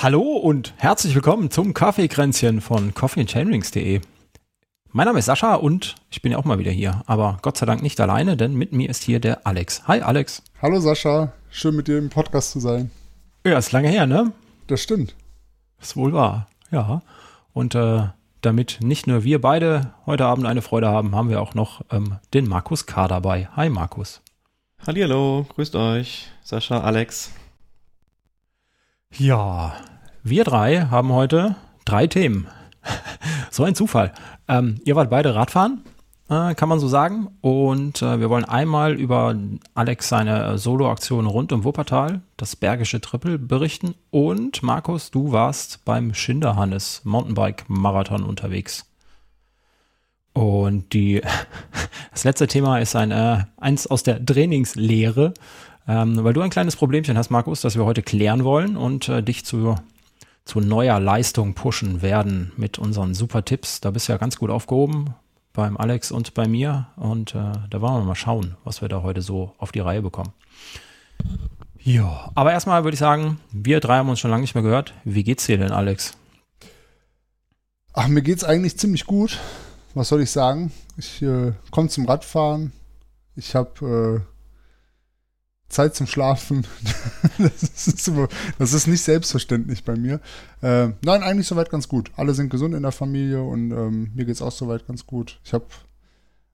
Hallo und herzlich willkommen zum Kaffeekränzchen von coffee-and-chainrings.de. Mein Name ist Sascha und ich bin ja auch mal wieder hier, aber Gott sei Dank nicht alleine, denn mit mir ist hier der Alex. Hi Alex. Hallo Sascha, schön mit dir im Podcast zu sein. Ja, ist lange her, ne? Das stimmt. Ist wohl wahr, ja. Und damit nicht nur wir beide heute Abend eine Freude haben, haben wir auch noch den Markus K. dabei. Hi Markus. Hallihallo, grüßt euch, Sascha, Alex. Ja, wir drei haben heute drei Themen. So ein Zufall. Ihr wart beide Radfahren, kann man so sagen. Und wir wollen einmal über Alex seine Solo-Aktion rund um Wuppertal, das Bergische Triple, berichten. Und Markus, du warst beim Schinderhannes Mountainbike Marathon unterwegs. Und das letzte Thema ist eins aus der Trainingslehre. Weil du ein kleines Problemchen hast, Markus, das wir heute klären wollen und dich zu neuer Leistung pushen werden mit unseren super Tipps. Da bist du ja ganz gut aufgehoben beim Alex und bei mir. Und da wollen wir mal schauen, was wir da heute so auf die Reihe bekommen. Ja, aber erstmal würde ich sagen, wir drei haben uns schon lange nicht mehr gehört. Wie geht's dir denn, Alex? Ach, mir geht's eigentlich ziemlich gut. Was soll ich sagen? Ich komme zum Radfahren. Ich habe Zeit zum Schlafen, das ist nicht selbstverständlich bei mir. Nein, eigentlich soweit ganz gut. Alle sind gesund in der Familie und mir geht's auch soweit ganz gut. Ich habe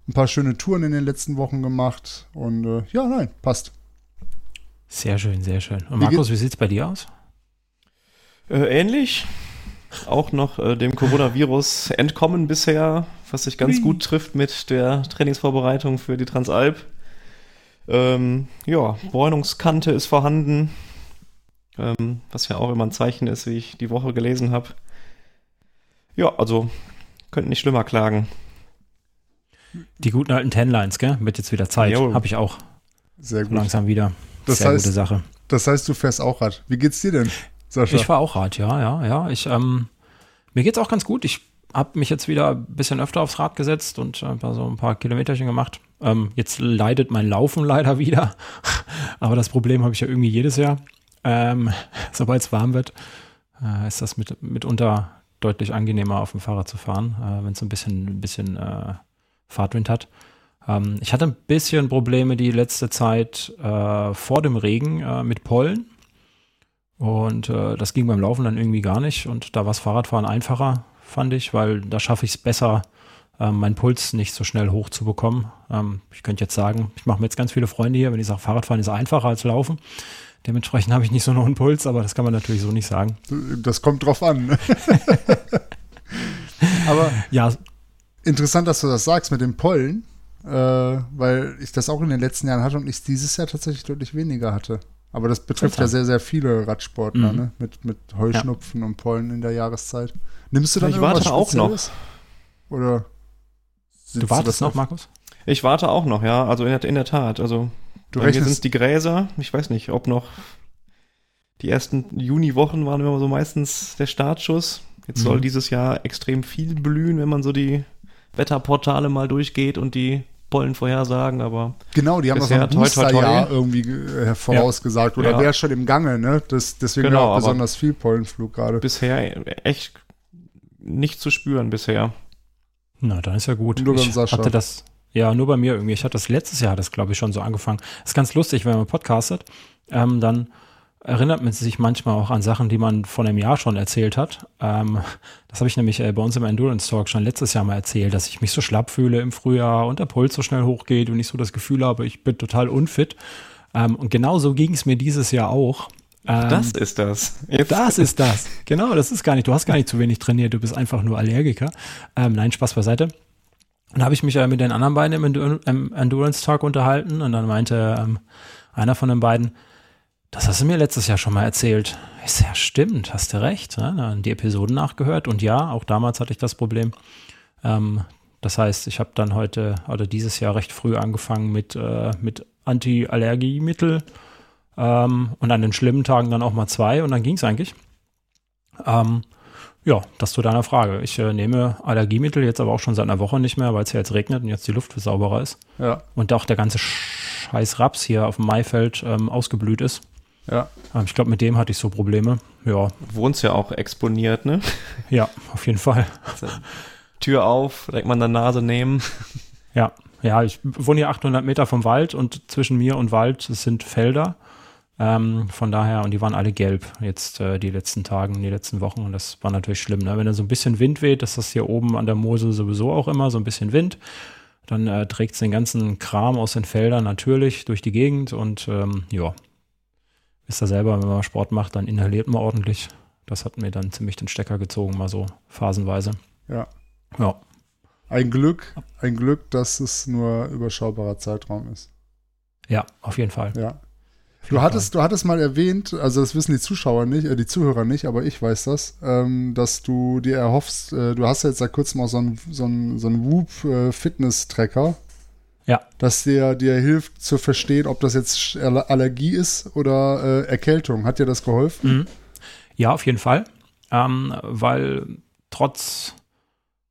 ein paar schöne Touren in den letzten Wochen gemacht und passt. Sehr schön, sehr schön. Und Markus, wie sieht's bei dir aus? Ähnlich. Auch noch dem Coronavirus entkommen bisher, was sich ganz gut trifft mit der Trainingsvorbereitung für die Transalp. Bräunungskante ist vorhanden, was ja auch immer ein Zeichen ist, wie ich die Woche gelesen habe. Ja, also, könnten nicht schlimmer klagen. Die guten alten Tenlines, gell? Wird jetzt wieder Zeit, habe ich auch. Sehr gut. So langsam wieder. Gute Sache. Das heißt, du fährst auch Rad. Wie geht's dir denn, Sascha? Ich fahre auch Rad, ja. Mir geht's auch ganz gut. Ich habe mich jetzt wieder ein bisschen öfter aufs Rad gesetzt und so ein paar Kilometerchen gemacht. Jetzt leidet mein Laufen leider wieder, aber das Problem habe ich ja irgendwie jedes Jahr. Sobald es warm wird, ist das mitunter deutlich angenehmer, auf dem Fahrrad zu fahren, wenn es so ein bisschen Fahrtwind hat. Ich hatte ein bisschen Probleme die letzte Zeit vor dem Regen mit Pollen. Und das ging beim Laufen dann irgendwie gar nicht. Und da war das Fahrradfahren einfacher, fand ich, weil da schaffe ich es besser, meinen Puls nicht so schnell hochzubekommen. Ich könnte jetzt sagen, ich mache mir jetzt ganz viele Freunde hier, wenn ich sage, Fahrradfahren ist einfacher als Laufen. Dementsprechend habe ich nicht so einen hohen Puls, aber das kann man natürlich so nicht sagen. Das kommt drauf an. Ne? Aber ja, interessant, dass du das sagst mit dem Pollen, weil ich das auch in den letzten Jahren hatte und ich dieses Jahr tatsächlich deutlich weniger hatte. Aber das betrifft ja sehr, sehr viele Radsportler, ne? Mit Heuschnupfen und Pollen in der Jahreszeit. Nimmst du dann irgendwas Spezielles? Oder du wartest noch, Markus? Ich warte auch noch, ja. Also in der Tat. Also bei mir sind es die Gräser. Ich weiß nicht, ob noch die ersten Juniwochen waren immer so meistens der Startschuss. Jetzt soll dieses Jahr extrem viel blühen, wenn man so die Wetterportale mal durchgeht und die Pollen vorhersagen, aber genau, die haben das am Boosterjahr irgendwie vorausgesagt oder wäre schon im Gange, ne? Deswegen auch besonders viel Pollenflug gerade. Bisher echt nicht zu spüren bisher. Na, dann ist ja gut. Nur beim Sascha. Nur bei mir irgendwie. Ich hatte das letztes Jahr, das glaube ich schon so angefangen. Das ist ganz lustig, wenn man podcastet, dann erinnert man sich manchmal auch an Sachen, die man vor einem Jahr schon erzählt hat. Das habe ich nämlich bei uns im Endurance-Talk schon letztes Jahr mal erzählt, dass ich mich so schlapp fühle im Frühjahr und der Puls so schnell hochgeht und ich so das Gefühl habe, ich bin total unfit. Und genau so ging es mir dieses Jahr auch. Das ist das. Jetzt. Das ist das. Genau, das ist gar nicht. Du hast gar nicht zu wenig trainiert, du bist einfach nur Allergiker. Nein, Spaß beiseite. Und da habe ich mich mit den anderen beiden im Endurance-Talk unterhalten und dann meinte einer von den beiden, das hast du mir letztes Jahr schon mal erzählt. Ist ja stimmt, hast du recht. Ne? Dann die Episoden nachgehört und ja, auch damals hatte ich das Problem. Das heißt, ich habe dann dieses Jahr recht früh angefangen mit Anti-Allergiemittel und an den schlimmen Tagen dann auch mal 2 und dann ging es eigentlich. Das zu deiner Frage. Ich nehme Allergiemittel jetzt aber auch schon seit einer Woche nicht mehr, weil es ja jetzt regnet und jetzt die Luft sauberer ist. Ja. Und auch der ganze Scheiß Raps hier auf dem Maifeld ausgeblüht ist. Ja. Ich glaube, mit dem hatte ich so Probleme. Ja. Wohnst ja auch exponiert, ne? Ja, auf jeden Fall. Also, Tür auf, direkt mal an der Nase nehmen. Ja, ja, ich wohne hier 800 Meter vom Wald und zwischen mir und Wald sind Felder. Von daher, und die waren alle gelb jetzt die letzten Tagen, die letzten Wochen, und das war natürlich schlimm. Ne? Wenn da so ein bisschen Wind weht, das ist hier oben an der Mosel sowieso auch immer so ein bisschen Wind, dann trägt es den ganzen Kram aus den Feldern natürlich durch die Gegend und ja, wisst ihr selber, wenn man Sport macht, dann inhaliert man ordentlich. Das hat mir dann ziemlich den Stecker gezogen, mal so phasenweise. Ja. Ja. Ein Glück, dass es nur überschaubarer Zeitraum ist. Ja, auf jeden Fall. Ja. Du hattest mal erwähnt, also das wissen die Zuschauer nicht, die Zuhörer nicht, aber ich weiß das, dass du dir erhoffst, du hast ja jetzt seit kurzem auch so einen Whoop-Fitness-Tracker. Ja. Dass dir hilft zu verstehen, ob das jetzt Allergie ist oder Erkältung. Hat dir das geholfen? Mhm. Ja, auf jeden Fall. Weil trotz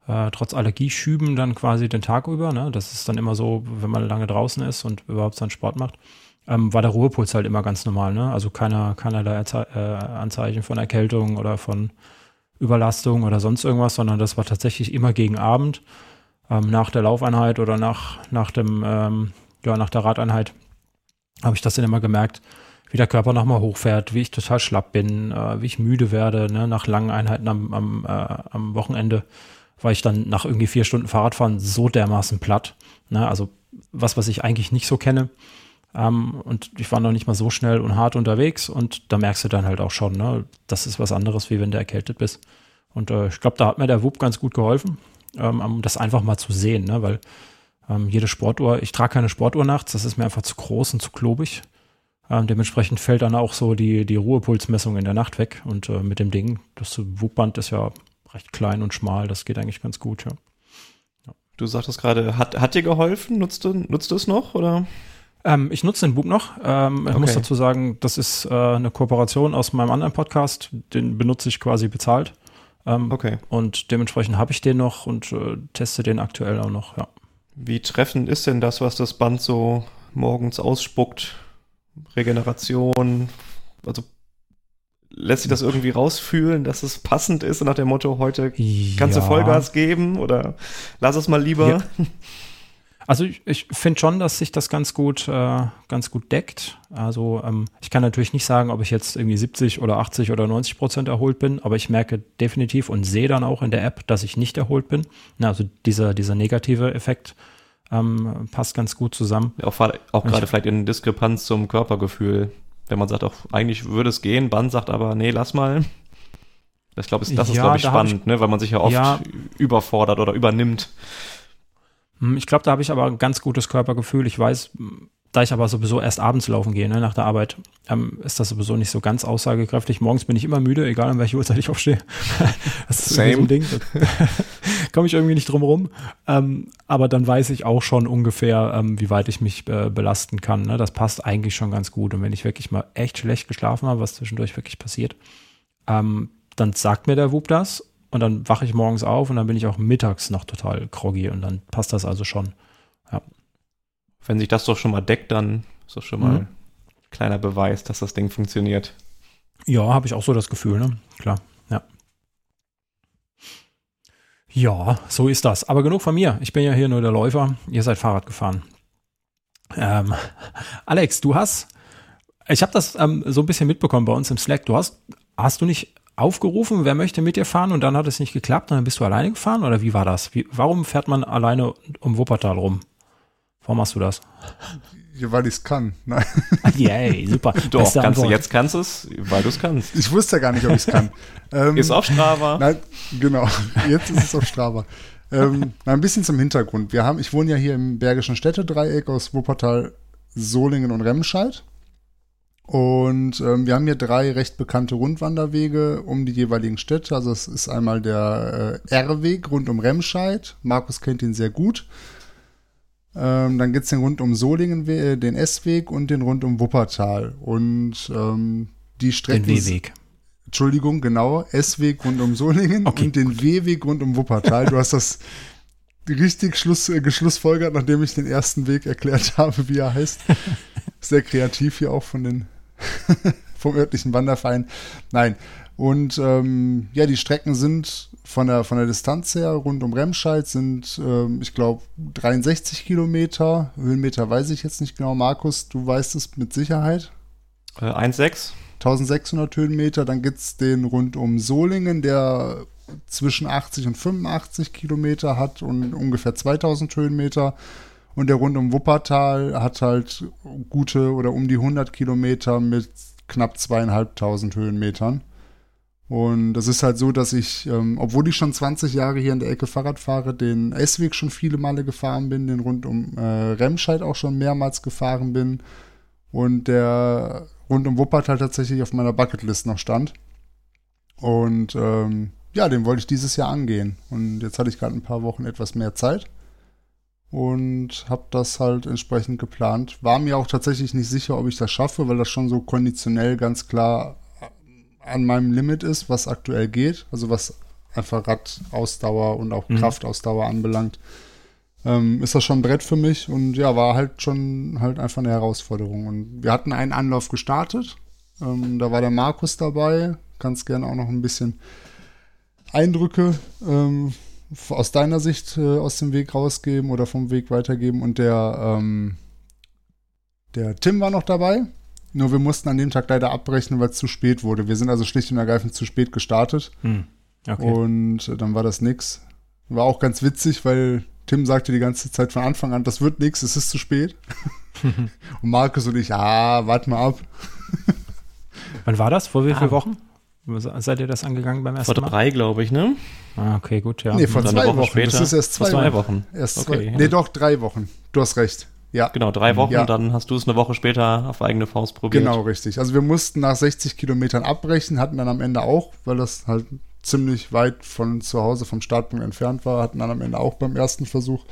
Allergieschüben dann quasi den Tag über, ne? Das ist dann immer so, wenn man lange draußen ist und überhaupt seinen Sport macht, war der Ruhepuls halt immer ganz normal, ne? Also keinerlei Anzeichen von Erkältung oder von Überlastung oder sonst irgendwas, sondern das war tatsächlich immer gegen Abend, nach der Laufeinheit oder nach der Radeinheit habe ich das dann immer gemerkt, wie der Körper nochmal hochfährt, wie ich total schlapp bin, wie ich müde werde, ne? Nach langen Einheiten am Wochenende war ich dann nach irgendwie 4 Stunden Fahrradfahren so dermaßen platt, ne? Also was ich eigentlich nicht so kenne. Und ich war noch nicht mal so schnell und hart unterwegs und da merkst du dann halt auch schon, ne, das ist was anderes, wie wenn du erkältet bist. Und ich glaube, da hat mir der Whoop ganz gut geholfen, das einfach mal zu sehen, ne, weil jede Sportuhr, ich trage keine Sportuhr nachts, das ist mir einfach zu groß und zu klobig. Dementsprechend fällt dann auch so die Ruhepulsmessung in der Nacht weg und mit dem Ding, das Whoop-Band ist ja recht klein und schmal, das geht eigentlich ganz gut, ja. Ja. Du sagtest gerade, hat dir geholfen? Nutzt du es noch, oder? Ich nutze den Whoop noch. Ich muss dazu sagen, das ist eine Kooperation aus meinem anderen Podcast. Den benutze ich quasi bezahlt. Und dementsprechend habe ich den noch und teste den aktuell auch noch. Ja. Wie treffend ist denn das, was das Band so morgens ausspuckt? Regeneration? Also lässt sich das irgendwie rausfühlen, dass es passend ist nach dem Motto, heute kannst du Vollgas geben oder lass es mal lieber? Ja. Also ich finde schon, dass sich das ganz gut deckt. Also ich kann natürlich nicht sagen, ob ich jetzt irgendwie 70 oder 80 oder 90% erholt bin, aber ich merke definitiv und sehe dann auch in der App, dass ich nicht erholt bin. Na, also dieser negative Effekt passt ganz gut zusammen. Ja, auch gerade vielleicht in Diskrepanz zum Körpergefühl, wenn man sagt, auch eigentlich würde es gehen, Band sagt aber, nee, lass mal. Das ist, glaube ich, spannend, ne? Weil man sich ja oft überfordert oder übernimmt. Ich glaube, da habe ich aber ein ganz gutes Körpergefühl. Ich weiß, da ich aber sowieso erst abends laufen gehe, ne, nach der Arbeit, ist das sowieso nicht so ganz aussagekräftig. Morgens bin ich immer müde, egal an welcher Uhrzeit ich aufstehe. Das ist so ein Ding. Komme ich irgendwie nicht drum rum. Aber dann weiß ich auch schon ungefähr, wie weit ich mich belasten kann. Ne? Das passt eigentlich schon ganz gut. Und wenn ich wirklich mal echt schlecht geschlafen habe, was zwischendurch wirklich passiert, dann sagt mir der Whoop das. Und dann wache ich morgens auf und dann bin ich auch mittags noch total groggy und dann passt das also schon. Ja. Wenn sich das doch schon mal deckt, dann ist das schon mal ein kleiner Beweis, dass das Ding funktioniert. Ja, habe ich auch so das Gefühl, ne? Klar, ja. Ja, so ist das. Aber genug von mir. Ich bin ja hier nur der Läufer. Ihr seid Fahrrad gefahren. Alex, ich habe das so ein bisschen mitbekommen bei uns im Slack. Hast du nicht aufgerufen, wer möchte mit dir fahren und dann hat es nicht geklappt und dann bist du alleine gefahren oder wie war das? Warum fährt man alleine um Wuppertal rum? Warum machst du das? Ja, weil ich es kann. Nein. Yay, super. Doch, jetzt kannst du es, weil du es kannst. Ich wusste ja gar nicht, ob ich es kann. Ist auf Strava. Nein, genau, jetzt ist es auf Strava. Ein bisschen zum Hintergrund. Ich wohne ja hier im Bergischen Städtedreieck aus Wuppertal, Solingen und Remscheid. Und wir haben hier 3 recht bekannte Rundwanderwege um die jeweiligen Städte. Also es ist einmal der R-Weg rund um Remscheid. Markus kennt ihn sehr gut. Dann gibt es den rund um Solingen, den S-Weg und den rund um Wuppertal. Und die Strecken... Den W-Weg. Entschuldigung, genau. S-Weg rund um Solingen und den W-Weg rund um Wuppertal. Du hast das richtig geschlussfolgert, nachdem ich den ersten Weg erklärt habe, wie er heißt. Sehr kreativ hier auch von den vom örtlichen Wanderverein. Nein. Und ja, die Strecken sind von der Distanz her rund um Remscheid sind, ich glaube, 63 Kilometer. Höhenmeter weiß ich jetzt nicht genau. Markus, du weißt es mit Sicherheit. 1,6. 1600 Höhenmeter. Dann gibt es den rund um Solingen, der zwischen 80 und 85 Kilometer hat und ungefähr 2000 Höhenmeter. Und der rund um Wuppertal hat halt gute oder um die 100 Kilometer mit knapp 2500 Höhenmetern. Und das ist halt so, dass ich, obwohl ich schon 20 Jahre hier in der Ecke Fahrrad fahre, den S-Weg schon viele Male gefahren bin, den rund um Remscheid auch schon mehrmals gefahren bin und der rund um Wuppertal tatsächlich auf meiner Bucketlist noch stand. Und ja, den wollte ich dieses Jahr angehen. Und jetzt hatte ich gerade ein paar Wochen etwas mehr Zeit und habe das halt entsprechend geplant. War mir auch tatsächlich nicht sicher, ob ich das schaffe, weil das schon so konditionell ganz klar an meinem Limit ist, was aktuell geht, also was einfach Radausdauer und auch Kraftausdauer anbelangt, ist das schon ein Brett für mich und ja, war halt schon halt einfach eine Herausforderung. Und wir hatten einen Anlauf gestartet, da war der Markus dabei, kannst gerne auch noch ein bisschen Eindrücke aus deiner Sicht aus dem Weg rausgeben oder vom Weg weitergeben und der Tim war noch dabei. Nur wir mussten an dem Tag leider abbrechen, weil es zu spät wurde. Wir sind also schlicht und ergreifend zu spät gestartet. Okay. Und dann war das nix. War auch ganz witzig, weil Tim sagte die ganze Zeit von Anfang an, das wird nix, es ist zu spät. Und Markus und ich, warte mal ab. Wann war das? Vor wie vielen Wochen? Seid ihr das angegangen beim ersten Mal? Vor 3, glaube ich, ne? Okay, gut, ja. Nee, vor 2 Wochen. Später. Das ist erst 2 Wochen. Nee, doch, 3 Wochen. Du hast recht. Ja. Genau, 3 Wochen, ja. Dann hast du es eine Woche später auf eigene Faust probiert. Genau, richtig. Also wir mussten nach 60 Kilometern abbrechen, hatten dann am Ende auch, weil das halt ziemlich weit von zu Hause vom Startpunkt entfernt war, hatten dann am Ende auch beim ersten Versuch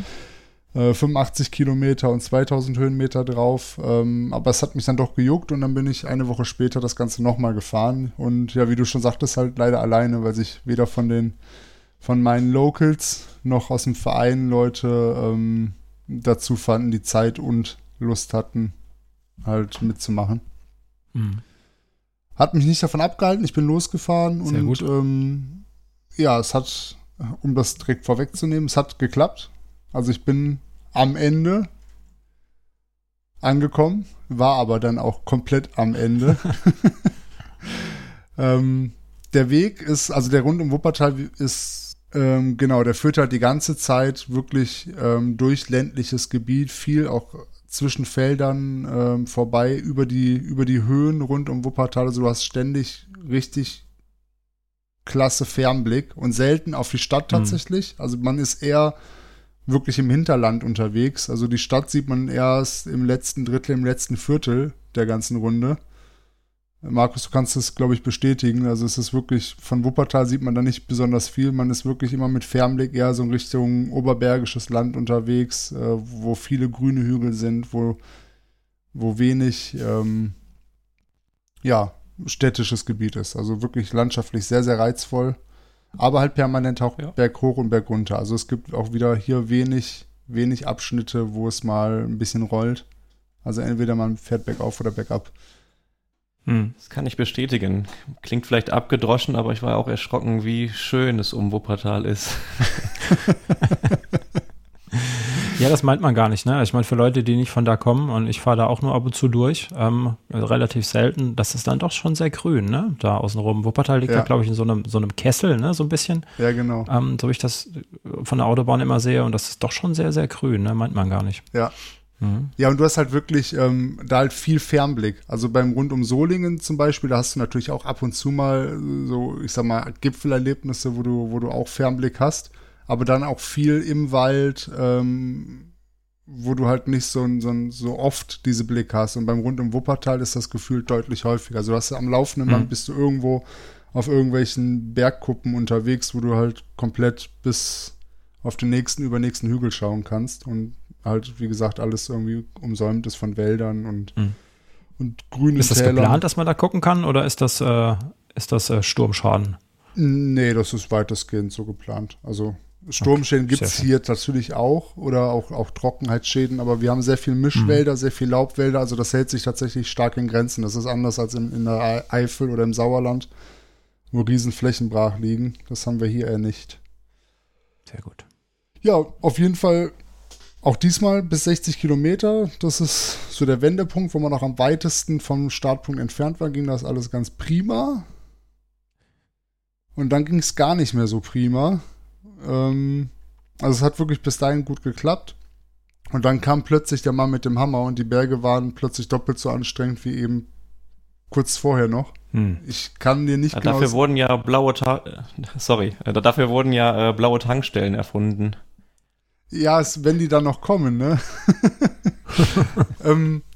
85 Kilometer und 2000 Höhenmeter drauf. Aber es hat mich dann doch gejuckt und dann bin ich eine Woche später das Ganze nochmal gefahren. Und ja, wie du schon sagtest, halt leider alleine, weil sich weder von meinen Locals noch aus dem Verein Leute dazu fanden, die Zeit und Lust hatten, halt mitzumachen. Hat mich nicht davon abgehalten, ich bin losgefahren. Sehr und gut. Ja, es hat, um das direkt vorwegzunehmen, es hat geklappt. Also ich bin am Ende angekommen, war aber dann auch komplett am Ende. Der Weg ist, also der Rund um Wuppertal ist genau, der führt halt die ganze Zeit wirklich durch ländliches Gebiet, viel auch zwischen Feldern vorbei, über die Höhen rund um Wuppertal. Also du hast ständig richtig klasse Fernblick und selten auf die Stadt tatsächlich. Also man ist eher wirklich im Hinterland unterwegs. Also die Stadt sieht man erst im letzten Drittel, im letzten Viertel der ganzen Runde. Markus, du kannst das, glaube ich, bestätigen. Also es ist wirklich, von Wuppertal sieht man da nicht besonders viel. Man ist wirklich immer mit Fernblick eher so in Richtung oberbergisches Land unterwegs, wo viele grüne Hügel sind, wo wenig städtisches Gebiet ist. Also wirklich landschaftlich sehr, sehr reizvoll. Aber halt permanent auch berghoch und bergunter. Also es gibt auch wieder hier wenig Abschnitte, wo es mal ein bisschen rollt. Also entweder man fährt bergauf oder bergab. Das kann ich bestätigen. Klingt vielleicht abgedroschen, aber ich war auch erschrocken, wie schön es um Wuppertal ist. Ja, das meint man gar nicht, ne? Ich meine, für Leute, die nicht von da kommen, und ich fahre da auch nur ab und zu durch, relativ selten, das ist dann doch schon sehr grün, ne? Da außenrum. Wuppertal liegt ja, glaube ich, in so einem Kessel, ne? So ein bisschen. Ja, genau. So wie ich das von der Autobahn immer sehe, und das ist doch schon sehr, sehr grün, ne? Meint man gar nicht. Ja. Ja, und du hast halt wirklich da halt viel Fernblick. Also beim Rund um Solingen zum Beispiel, da hast du natürlich auch ab und zu mal so, ich sag mal, Gipfelerlebnisse, wo du auch Fernblick hast, aber dann auch viel im Wald, wo du halt nicht so oft diese Blick hast. Und beim Rund um Wuppertal ist das Gefühl deutlich häufiger. Also du hast am laufenden Band, bist du irgendwo auf irgendwelchen Bergkuppen unterwegs, wo du halt komplett bis auf den übernächsten Hügel schauen kannst und halt, wie gesagt, alles irgendwie umsäumt ist von Wäldern und grünen Tälern. Ist das geplant, dass man da gucken kann, oder ist das Sturmschaden? Nee, das ist weitestgehend so geplant. Also Sturmschäden gibt es hier natürlich auch oder auch Trockenheitsschäden, aber wir haben sehr viel Mischwälder, sehr viel Laubwälder, also das hält sich tatsächlich stark in Grenzen. Das ist anders als in der Eifel oder im Sauerland, wo riesen Flächen brach liegen. Das haben wir hier eher nicht. Sehr gut. Ja, auf jeden Fall auch diesmal bis 60 Kilometer. Das ist so der Wendepunkt, wo man auch am weitesten vom Startpunkt entfernt war, ging das alles ganz prima. Und dann ging es gar nicht mehr so prima. Also es hat wirklich bis dahin gut geklappt. Und dann kam plötzlich der Mann mit dem Hammer und die Berge waren plötzlich doppelt so anstrengend wie eben kurz vorher noch. Ich kann dir nicht genau... Dafür wurden ja blaue Tankstellen erfunden. Ja, wenn die dann noch kommen, ne?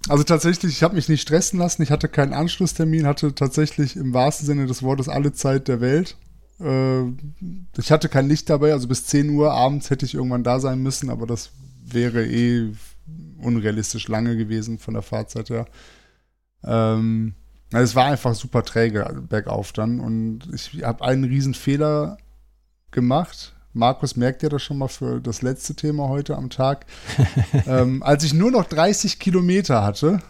Also tatsächlich, ich habe mich nicht stressen lassen. Ich hatte keinen Anschlusstermin, hatte tatsächlich im wahrsten Sinne des Wortes alle Zeit der Welt. Ich hatte kein Licht dabei, also bis 10 Uhr abends hätte ich irgendwann da sein müssen, aber das wäre unrealistisch lange gewesen von der Fahrzeit her. Also es war einfach super träge bergauf dann und ich habe einen riesen Fehler gemacht. Markus, merkt ihr das schon mal für das letzte Thema heute am Tag? Als ich nur noch 30 Kilometer hatte,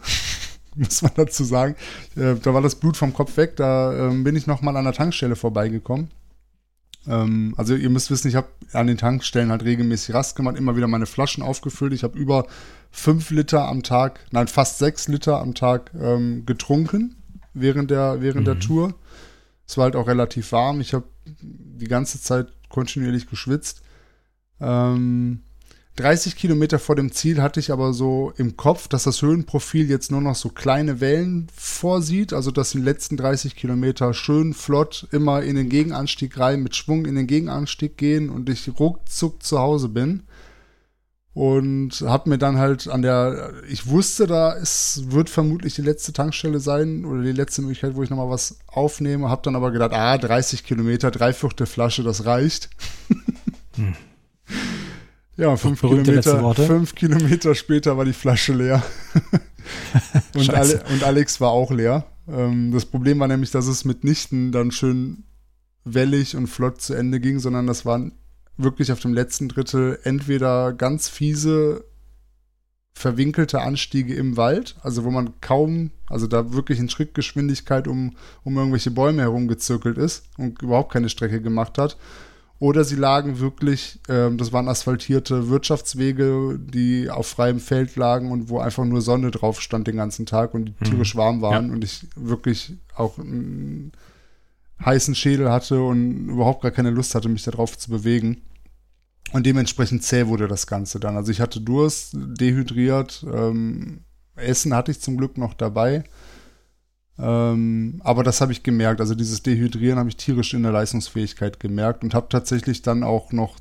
muss man dazu sagen. Da war das Blut vom Kopf weg. Da bin ich nochmal an der Tankstelle vorbeigekommen. Also ihr müsst wissen, ich habe an den Tankstellen halt regelmäßig Rast gemacht, immer wieder meine Flaschen aufgefüllt. Ich habe über 5 Liter am Tag, nein, fast 6 Liter am Tag getrunken während der Tour. Es war halt auch relativ warm. Ich habe die ganze Zeit kontinuierlich geschwitzt. 30 Kilometer vor dem Ziel hatte ich aber so im Kopf, dass das Höhenprofil jetzt nur noch so kleine Wellen vorsieht, also dass die letzten 30 Kilometer schön flott immer in den Gegenanstieg rein, mit Schwung in den Gegenanstieg gehen und ich ruckzuck zu Hause bin. Und hab mir dann halt ich wusste, wird vermutlich die letzte Tankstelle sein oder die letzte Möglichkeit, wo ich nochmal was aufnehme, hab dann aber gedacht, 30 Kilometer, 3/4 Flasche, das reicht. Ja, 5 Kilometer später war die Flasche leer. und Alex war auch leer. Das Problem war nämlich, dass es mitnichten dann schön wellig und flott zu Ende ging, sondern das waren wirklich auf dem letzten Drittel entweder ganz fiese, verwinkelte Anstiege im Wald, also wo man da wirklich in Schrittgeschwindigkeit um irgendwelche Bäume herumgezirkelt ist und überhaupt keine Strecke gemacht hat. Oder sie lagen wirklich, das waren asphaltierte Wirtschaftswege, die auf freiem Feld lagen und wo einfach nur Sonne drauf stand den ganzen Tag und die tierisch warm waren und ich wirklich auch einen heißen Schädel hatte und überhaupt gar keine Lust hatte, mich da drauf zu bewegen. Und dementsprechend zäh wurde das Ganze dann. Also ich hatte Durst, dehydriert, Essen hatte ich zum Glück noch dabei. Aber das habe ich gemerkt, also dieses Dehydrieren habe ich tierisch in der Leistungsfähigkeit gemerkt und habe tatsächlich dann auch noch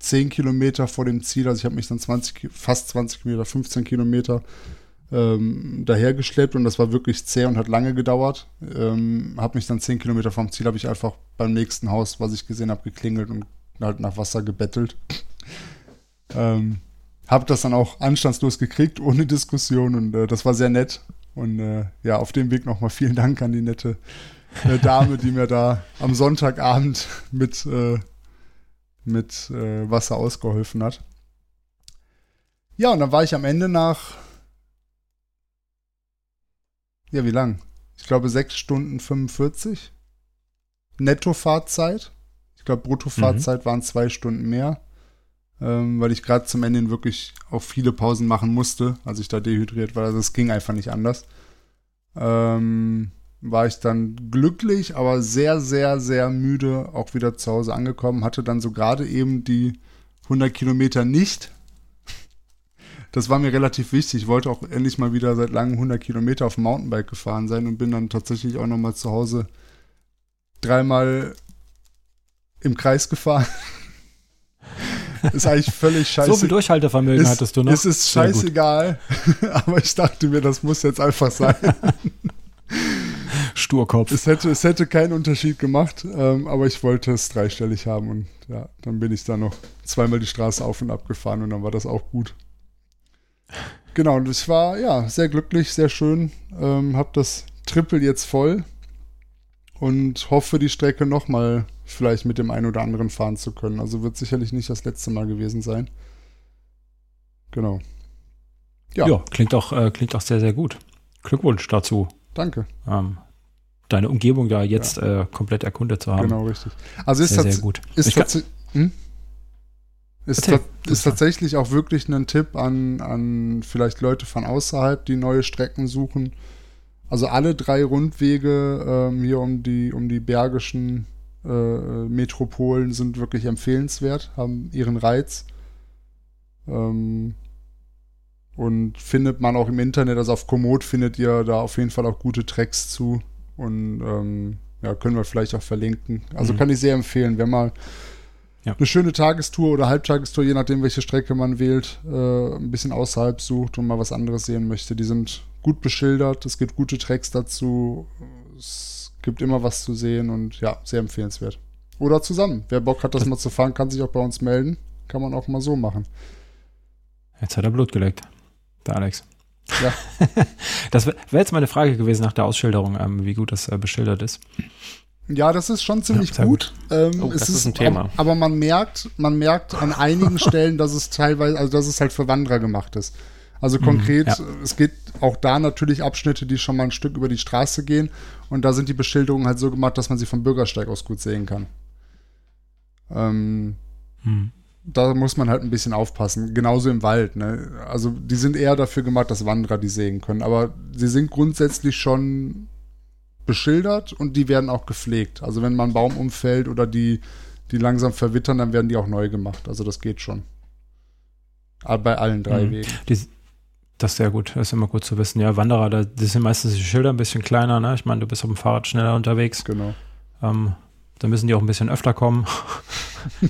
10 Kilometer vor dem Ziel, also ich habe mich dann 15 Kilometer dahergeschleppt und das war wirklich zäh und hat lange gedauert, habe mich dann 10 Kilometer vom Ziel, habe ich einfach beim nächsten Haus, was ich gesehen habe, geklingelt und halt nach Wasser gebettelt. Habe das dann auch anstandslos gekriegt, ohne Diskussion und das war sehr nett. Und auf dem Weg nochmal vielen Dank an die nette Dame, die mir da am Sonntagabend mit Wasser ausgeholfen hat. Ja, und dann war ich am Ende nach, ja, wie lang? Ich glaube 6 Stunden 45. Nettofahrzeit. Ich glaube, Bruttofahrzeit waren 2 Stunden mehr. Weil ich gerade zum Ende wirklich auch viele Pausen machen musste, als ich da dehydriert war. Also es ging einfach nicht anders. War ich dann glücklich, aber sehr, sehr, sehr müde auch wieder zu Hause angekommen. Hatte dann so gerade eben die 100 Kilometer nicht. Das war mir relativ wichtig. Ich wollte auch endlich mal wieder seit langem 100 Kilometer auf dem Mountainbike gefahren sein und bin dann tatsächlich auch nochmal zu Hause 3-mal im Kreis gefahren. Ist eigentlich völlig scheiße. So viel Durchhaltevermögen hattest du noch. Es ist scheißegal, aber ich dachte mir, das muss jetzt einfach sein. Sturkopf. Es hätte keinen Unterschied gemacht, aber ich wollte es dreistellig haben und ja, dann bin ich da noch 2-mal die Straße auf und ab gefahren und dann war das auch gut. Genau, und ich war sehr glücklich, sehr schön, hab das Triple jetzt voll. und hoffe, die Strecke nochmal vielleicht mit dem einen oder anderen fahren zu können. Also wird sicherlich nicht das letzte Mal gewesen sein. Genau. Ja, klingt auch sehr, sehr gut. Glückwunsch dazu. Danke. Deine Umgebung da jetzt komplett erkundet zu haben. Genau, richtig. Also ist sehr gut. Ist tatsächlich auch wirklich ein Tipp an vielleicht Leute von außerhalb, die neue Strecken suchen. Also alle 3 Rundwege hier um die bergischen Metropolen sind wirklich empfehlenswert, haben ihren Reiz. Und findet man auch im Internet, also auf Komoot findet ihr da auf jeden Fall auch gute Tracks zu. Und können wir vielleicht auch verlinken. Also kann ich sehr empfehlen, wenn mal eine schöne Tagestour oder Halbtagestour, je nachdem, welche Strecke man wählt, ein bisschen außerhalb sucht und mal was anderes sehen möchte. Die sind gut beschildert, es gibt gute Tracks dazu, es gibt immer was zu sehen und ja, sehr empfehlenswert. Oder zusammen. Wer Bock hat, das mal zu fahren, kann sich auch bei uns melden. Kann man auch mal so machen. Jetzt hat er Blut geleckt, der Alex. Ja. Das wäre jetzt meine Frage gewesen nach der Ausschilderung, wie gut das beschildert ist. Ja, das ist schon ziemlich gut. Das ist ein Thema. Aber man merkt an einigen Stellen, dass es teilweise, also dass es halt für Wanderer gemacht ist. Also konkret, es geht auch da natürlich Abschnitte, die schon mal ein Stück über die Straße gehen. Und da sind die Beschilderungen halt so gemacht, dass man sie vom Bürgersteig aus gut sehen kann. Da muss man halt ein bisschen aufpassen. Genauso im Wald, ne? Also die sind eher dafür gemacht, dass Wanderer die sehen können. Aber sie sind grundsätzlich schon beschildert und die werden auch gepflegt. Also wenn mal ein Baum umfällt oder die langsam verwittern, dann werden die auch neu gemacht. Also das geht schon. Aber bei allen 3 Wegen. Das ist sehr gut. Das ist immer gut zu wissen. Ja, Wanderer, die sind meistens die Schilder ein bisschen kleiner. Ne? Ich meine, du bist auf dem Fahrrad schneller unterwegs. Genau. Da müssen die auch ein bisschen öfter kommen,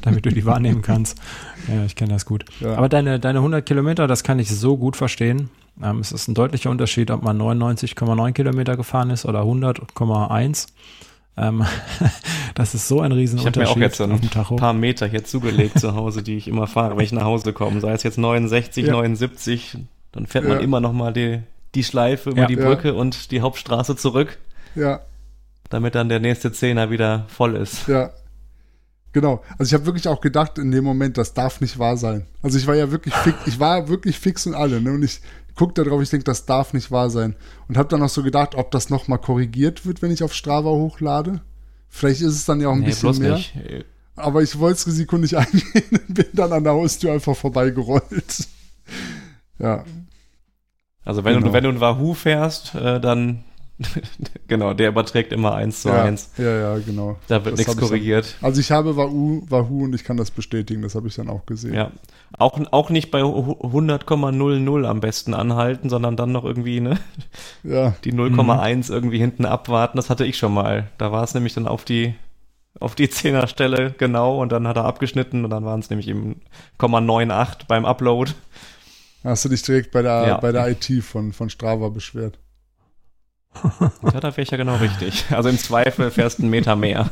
damit du die wahrnehmen kannst. Ja, ich kenne das gut. Ja. Aber deine 100 Kilometer, das kann ich so gut verstehen. Es ist ein deutlicher Unterschied, ob man 99,9 Kilometer gefahren ist oder 100,1. Das ist so ein Riesenunterschied. Ich habe mir auch jetzt ein paar Meter hier zugelegt zu Hause, die ich immer fahre, wenn ich nach Hause komme. Sei es jetzt 69, 79, dann fährt man immer noch mal die Schleife über die Brücke und die Hauptstraße zurück. Ja. Damit dann der nächste Zehner wieder voll ist. Ja, genau. Also ich habe wirklich auch gedacht in dem Moment, das darf nicht wahr sein. Also ich war ja wirklich fix, und alle. Ne? Und ich gucke da drauf, ich denke, das darf nicht wahr sein. Und habe dann auch so gedacht, ob das nochmal korrigiert wird, wenn ich auf Strava hochlade. Vielleicht ist es dann ja auch ein bisschen mehr. Nicht. Aber ich wollte es risikoreich eingehen und bin dann an der Haustür einfach vorbeigerollt. Ja. Also wenn du in Wahoo fährst, dann... Genau, der überträgt immer 1:1. Ja, genau. Da wird nichts korrigiert. Also ich habe Wahoo und ich kann das bestätigen, das habe ich dann auch gesehen. Ja, auch nicht bei 100,00 am besten anhalten, sondern dann noch irgendwie die 0,1 irgendwie hinten abwarten. Das hatte ich schon mal. Da war es nämlich dann auf die 10er-Stelle genau und dann hat er abgeschnitten und dann waren es nämlich eben 0,98 beim Upload. Hast du dich direkt bei der IT von Strava beschwert? Ja, da wäre ich ja genau richtig. Also im Zweifel fährst du einen Meter mehr.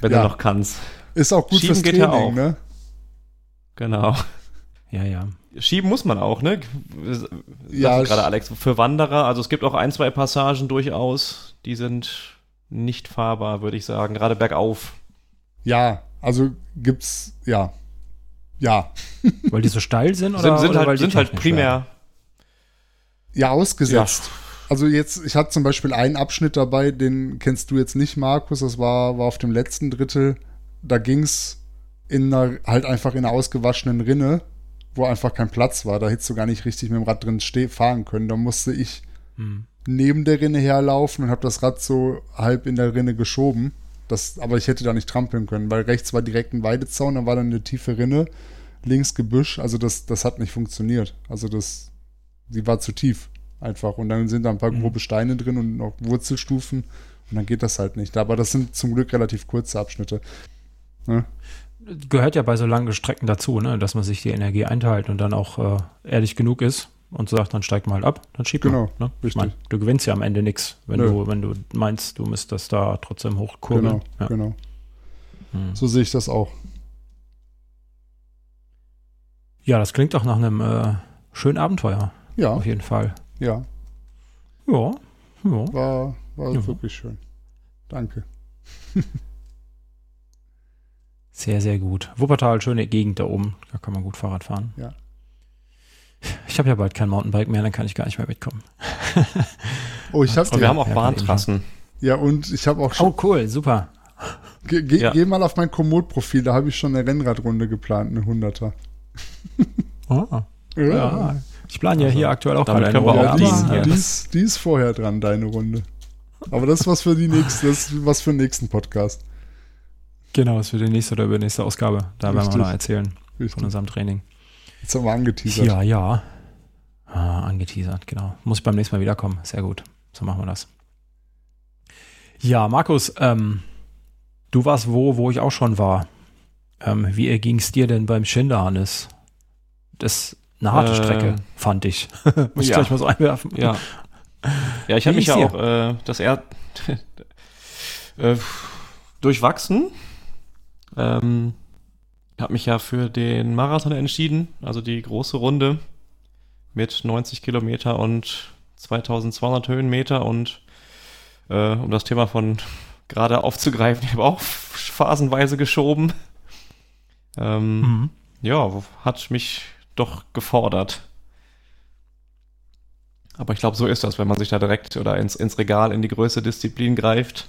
Wenn du noch kannst. Ist auch gut fürs Training, auch. Ne? Genau. Ja. Schieben muss man auch, ne? Ja. Gerade Alex, für Wanderer. Also es gibt auch 1-2 Passagen durchaus, die sind nicht fahrbar, würde ich sagen. Gerade bergauf. Ja, also gibt's, ja. Weil die so steil sind? Sind halt primär. Ja, ausgesetzt. Ja. Also jetzt, ich hatte zum Beispiel einen Abschnitt dabei, den kennst du jetzt nicht, Markus, das war auf dem letzten Drittel, da ging's halt einfach in einer ausgewaschenen Rinne, wo einfach kein Platz war, da hättest du gar nicht richtig mit dem Rad drin fahren können, da musste ich neben der Rinne herlaufen und habe das Rad so halb in der Rinne geschoben, aber ich hätte da nicht trampeln können, weil rechts war direkt ein Weidezaun, da war dann eine tiefe Rinne, links Gebüsch, also das hat nicht funktioniert, also die war zu tief. Einfach. Und dann sind da ein paar grobe Steine drin und noch Wurzelstufen und dann geht das halt nicht. Aber das sind zum Glück relativ kurze Abschnitte. Ne? Gehört ja bei so langen Strecken dazu, ne? Dass man sich die Energie einteilt und dann auch ehrlich genug ist und sagt, dann steigt man halt ab, dann schiebt man. Genau, ne? Ich meine, du gewinnst ja am Ende nichts, wenn du meinst, du müsstest da trotzdem hochkurbeln. Genau. So sehe ich das auch. Ja, das klingt doch nach einem schönen Abenteuer. Ja. Auf jeden Fall. Ja. War wirklich schön. Danke. Sehr, sehr gut. Wuppertal, schöne Gegend da oben. Da kann man gut Fahrrad fahren. Ja. Ich habe ja bald kein Mountainbike mehr, dann kann ich gar nicht mehr mitkommen. Oh, ich hab's dir. Und wir haben auch Bahntrassen. Ja, und ich habe auch schon. Oh, cool, super. Geh mal auf mein Komoot-Profil, da habe ich schon eine Rennradrunde geplant, eine 100er. Ah, ja. Ich plane ja hier aktuell auch gerade eine Runde. Die ist vorher dran, deine Runde. Aber das ist was für die nächste, das ist was für den nächsten Podcast. Genau, das ist für die nächste oder übernächste Ausgabe. Da werden wir noch erzählen von unserem Training. Jetzt haben wir angeteasert. Ja. Ah, angeteasert, genau. Muss ich beim nächsten Mal wiederkommen. Sehr gut. So machen wir das. Ja, Markus, du warst wo ich auch schon war. Wie ging es dir denn beim Schinderhannes? Das ist eine harte Strecke, fand ich. Muss ich gleich mal so einwerfen. Ja, ich habe mich ja auch durchwachsen. Ich habe mich ja für den Marathon entschieden, also die große Runde mit 90 Kilometer und 2200 Höhenmeter. Und um das Thema von gerade aufzugreifen, ich habe auch phasenweise geschoben. Ja, hat mich doch gefordert. Aber ich glaube, so ist das, wenn man sich da direkt oder ins Regal in die größte Disziplin greift,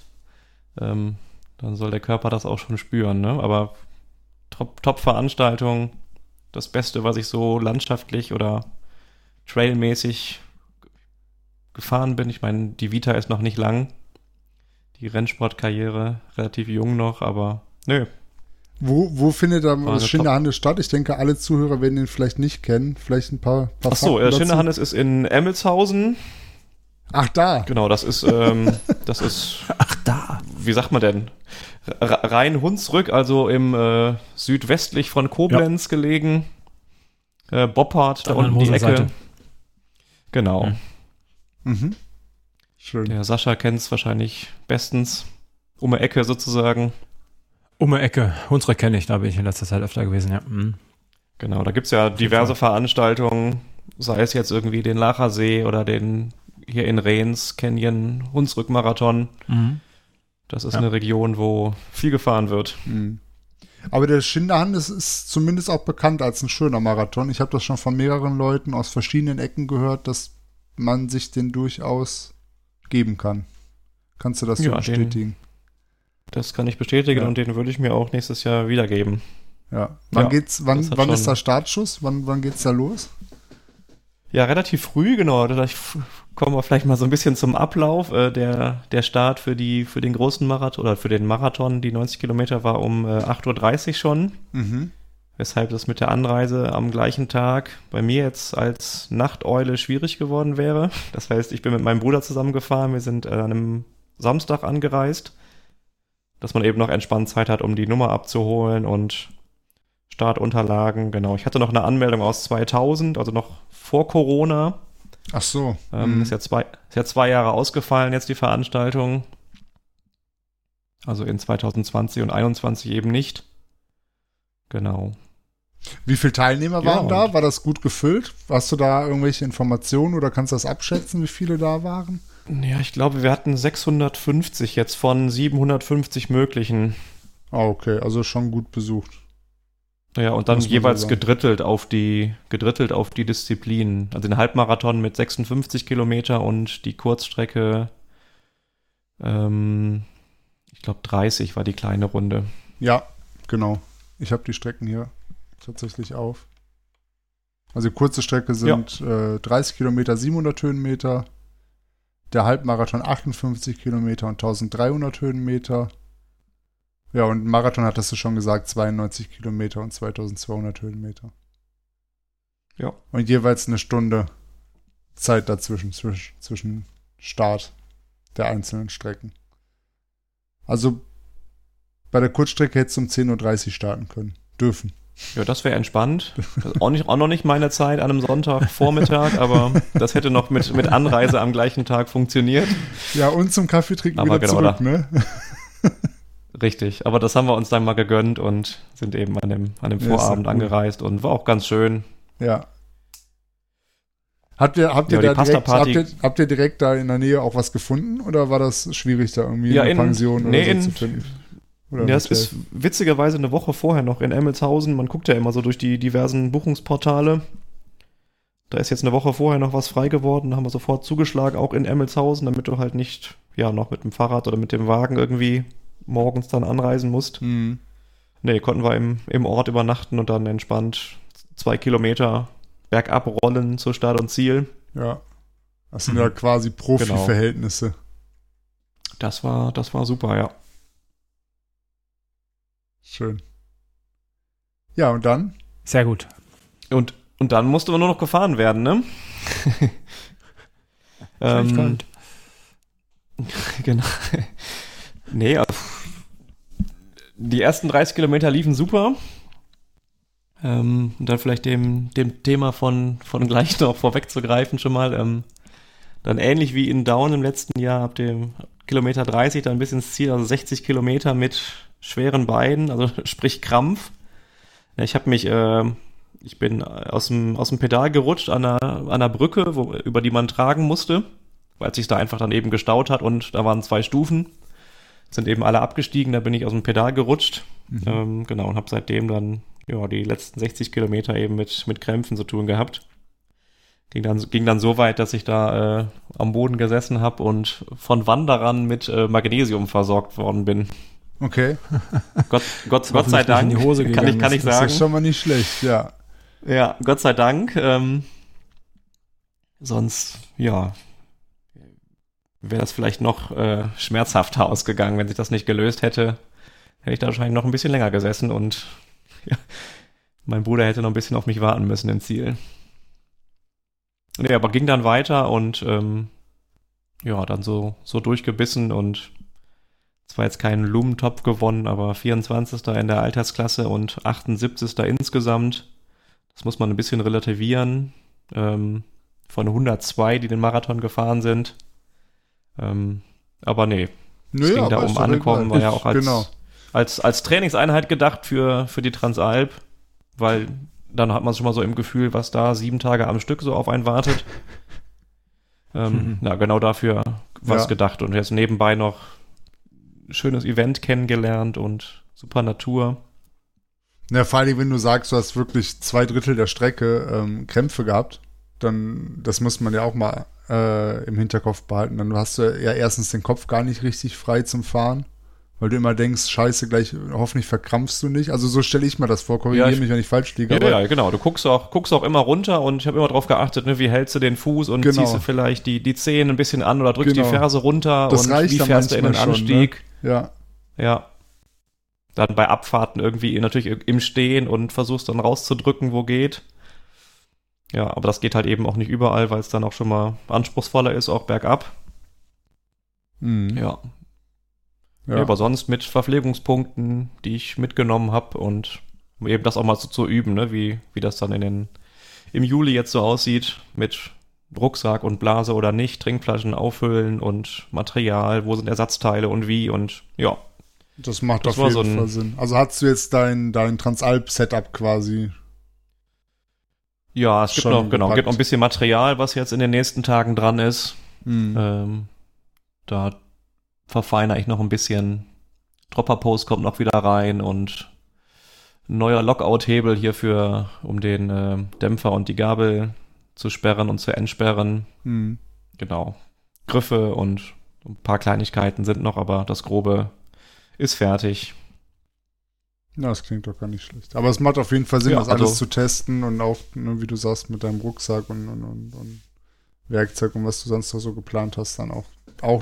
dann soll der Körper das auch schon spüren, ne? Aber Top-Veranstaltung, das Beste, was ich so landschaftlich oder trailmäßig gefahren bin. Ich meine, die Vita ist noch nicht lang. Die Rennsportkarriere relativ jung noch, aber nö. Wo findet das Schinderhannes statt? Ich denke, alle Zuhörer werden ihn vielleicht nicht kennen. Vielleicht ein paar Fakten dazu. Schinderhannes ist in Emmelshausen. Ach, da. Genau, das ist. Ach, da. Wie sagt man denn? Rhein-Hunsrück, also im südwestlich von Koblenz gelegen. Boppard, da unten die Ecke. Genau. Mhm. Schön. Der Sascha kennt es wahrscheinlich bestens. Um die Ecke sozusagen. Um die Ecke. Hunsrück kenne ich, da bin ich in letzter Zeit öfter gewesen, ja. Mhm. Genau, da gibt es ja diverse Veranstaltungen, sei es jetzt irgendwie den Laacher See oder den hier in Rhens Canyon Hunsrückmarathon. Mhm. Das ist eine Region, wo viel gefahren wird. Mhm. Aber der Schinderhannes ist zumindest auch bekannt als ein schöner Marathon. Ich habe das schon von mehreren Leuten aus verschiedenen Ecken gehört, dass man sich den durchaus geben kann. Kannst du das so bestätigen? Das kann ich bestätigen und den würde ich mir auch nächstes Jahr wiedergeben. Ja. Wann ist der Startschuss? Wann geht's da los? Ja, relativ früh, genau. Da kommen wir vielleicht mal so ein bisschen zum Ablauf. Der Start für den großen Marathon oder für den Marathon, die 90 Kilometer, war um 8:30 Uhr schon. Mhm. Weshalb das mit der Anreise am gleichen Tag bei mir jetzt als Nachteule schwierig geworden wäre. Das heißt, ich bin mit meinem Bruder zusammengefahren. Wir sind an einem Samstag angereist, dass man eben noch entspannt Zeit hat, um die Nummer abzuholen und Startunterlagen. Genau, ich hatte noch eine Anmeldung aus 2000, also noch vor Corona. Ach so. Ist ja 2 Jahre ausgefallen jetzt die Veranstaltung. Also in 2020 und 2021 eben nicht. Genau. Wie viele Teilnehmer waren da? War das gut gefüllt? Hast du da irgendwelche Informationen oder kannst du das abschätzen, wie viele da waren? Ja, ich glaube, wir hatten 650 jetzt von 750 möglichen. Ah, okay, also schon gut besucht. Ja, und dann jeweils gedrittelt auf die Disziplinen. Also den Halbmarathon mit 56 Kilometer und die Kurzstrecke, ich glaube 30 war die kleine Runde. Ja, genau. Ich habe die Strecken hier tatsächlich auf. Also kurze Strecke sind 30 Kilometer, 700 Höhenmeter. Der Halbmarathon 58 Kilometer und 1300 Höhenmeter. Ja, und Marathon hattest du schon gesagt, 92 Kilometer und 2200 Höhenmeter. Ja. Und jeweils eine Stunde Zeit dazwischen, zwischen Start der einzelnen Strecken. Also bei der Kurzstrecke hättest du um 10:30 Uhr starten dürfen. Ja, das wäre entspannt. Das ist auch noch nicht meine Zeit an einem Sonntagvormittag, aber das hätte noch mit Anreise am gleichen Tag funktioniert. Ja, und zum Kaffee trinken aber wieder zurück, ne? Richtig, aber das haben wir uns dann mal gegönnt und sind eben an dem Vorabend angereist und war auch ganz schön. Ja. Habt ihr direkt da in der Nähe auch was gefunden oder war das schwierig, da irgendwie eine Pension oder so zu finden? Ja, es ist witzigerweise eine Woche vorher noch in Emmelshausen. Man guckt ja immer so durch die diversen Buchungsportale. Da ist jetzt eine Woche vorher noch was frei geworden. Da haben wir sofort zugeschlagen, auch in Emmelshausen, damit du halt nicht noch mit dem Fahrrad oder mit dem Wagen irgendwie morgens dann anreisen musst. Mhm. Nee, konnten wir im Ort übernachten und dann entspannt 2 Kilometer bergab rollen zur Start und Ziel. Ja, das sind ja quasi Profi-Verhältnisse. Genau. Das war super, ja. Schön. Ja, und dann? Sehr gut. Und dann musste man nur noch gefahren werden, ne? Genau. Nee, die ersten 30 Kilometer liefen super. Und dann vielleicht dem Thema von gleich noch vorwegzugreifen schon mal. Dann ähnlich wie in Down im letzten Jahr, ab dem Kilometer 30 dann bis ins Ziel, also 60 Kilometer mit schweren Beinen, also sprich Krampf. Ich bin aus dem Pedal gerutscht an einer Brücke, über die man tragen musste, weil es sich da einfach dann eben gestaut hat und da waren 2 Stufen. Sind eben alle abgestiegen, da bin ich aus dem Pedal gerutscht. Mhm. Und habe seitdem dann die letzten 60 Kilometer eben mit Krämpfen zu tun gehabt. Ging dann so weit, dass ich da am Boden gesessen habe und von Wanderern mit Magnesium versorgt worden bin. Okay. Gott sei Dank, in die Hose gegangen kann ich sagen. Das ist schon mal nicht schlecht, ja. Ja, Gott sei Dank. Sonst, wäre das vielleicht noch schmerzhafter ausgegangen, wenn sich das nicht gelöst hätte. Hätte ich da wahrscheinlich noch ein bisschen länger gesessen und mein Bruder hätte noch ein bisschen auf mich warten müssen im Ziel. Nee, aber ging dann weiter und dann so durchgebissen und zwar jetzt keinen Blumentopf gewonnen, aber 24. in der Altersklasse und 78. insgesamt. Das muss man ein bisschen relativieren. Von 102, die den Marathon gefahren sind. Aber nee. Es ging da um Ankommen, war ja auch als Trainingseinheit gedacht für die Transalp, weil dann hat man schon mal so im Gefühl, was da 7 Tage am Stück so auf einen wartet. Genau dafür war es gedacht. Und jetzt nebenbei noch schönes Event kennengelernt und super Natur. Na, vor allem, wenn du sagst, du hast wirklich 2/3 der Strecke Krämpfe gehabt, dann, das muss man ja auch mal im Hinterkopf behalten. Dann hast du ja erstens den Kopf gar nicht richtig frei zum Fahren, weil du immer denkst, scheiße, gleich, hoffentlich verkrampfst du nicht. Also so stelle ich mir das vor, korrigiere mich, wenn ich falsch liege. Ja, genau. Du guckst auch immer runter und ich habe immer drauf geachtet, ne, wie hältst du den Fuß und ziehst du vielleicht die Zehen ein bisschen an oder drückst die Ferse runter das und wie fährst du in den Anstieg. Schon, ne? Ja. Dann bei Abfahrten irgendwie natürlich im Stehen und versuchst dann rauszudrücken, wo geht. Ja, aber das geht halt eben auch nicht überall, weil es dann auch schon mal anspruchsvoller ist, auch bergab. Mhm. Ja. Aber sonst mit Verpflegungspunkten, die ich mitgenommen habe und um eben das auch mal so zu üben, ne, wie das dann im Juli jetzt so aussieht, mit Rucksack und Blase oder nicht, Trinkflaschen auffüllen und Material, wo sind Ersatzteile und wie und ja. Das macht das auf jeden Fall Sinn. Also hast du jetzt dein Transalp-Setup quasi... Ja, es gibt noch ein bisschen Material, was jetzt in den nächsten Tagen dran ist. Mhm. Da verfeinere ich noch ein bisschen. Dropper-Post kommt noch wieder rein und ein neuer Lockout-Hebel hierfür, um den Dämpfer und die Gabel zu sperren und zu entsperren. Mhm. Genau. Griffe und ein paar Kleinigkeiten sind noch, aber das Grobe ist fertig. Na, das klingt doch gar nicht schlecht. Aber es macht auf jeden Fall Sinn, alles zu testen und auch, wie du sagst, mit deinem Rucksack und Werkzeug und was du sonst noch so geplant hast, dann auch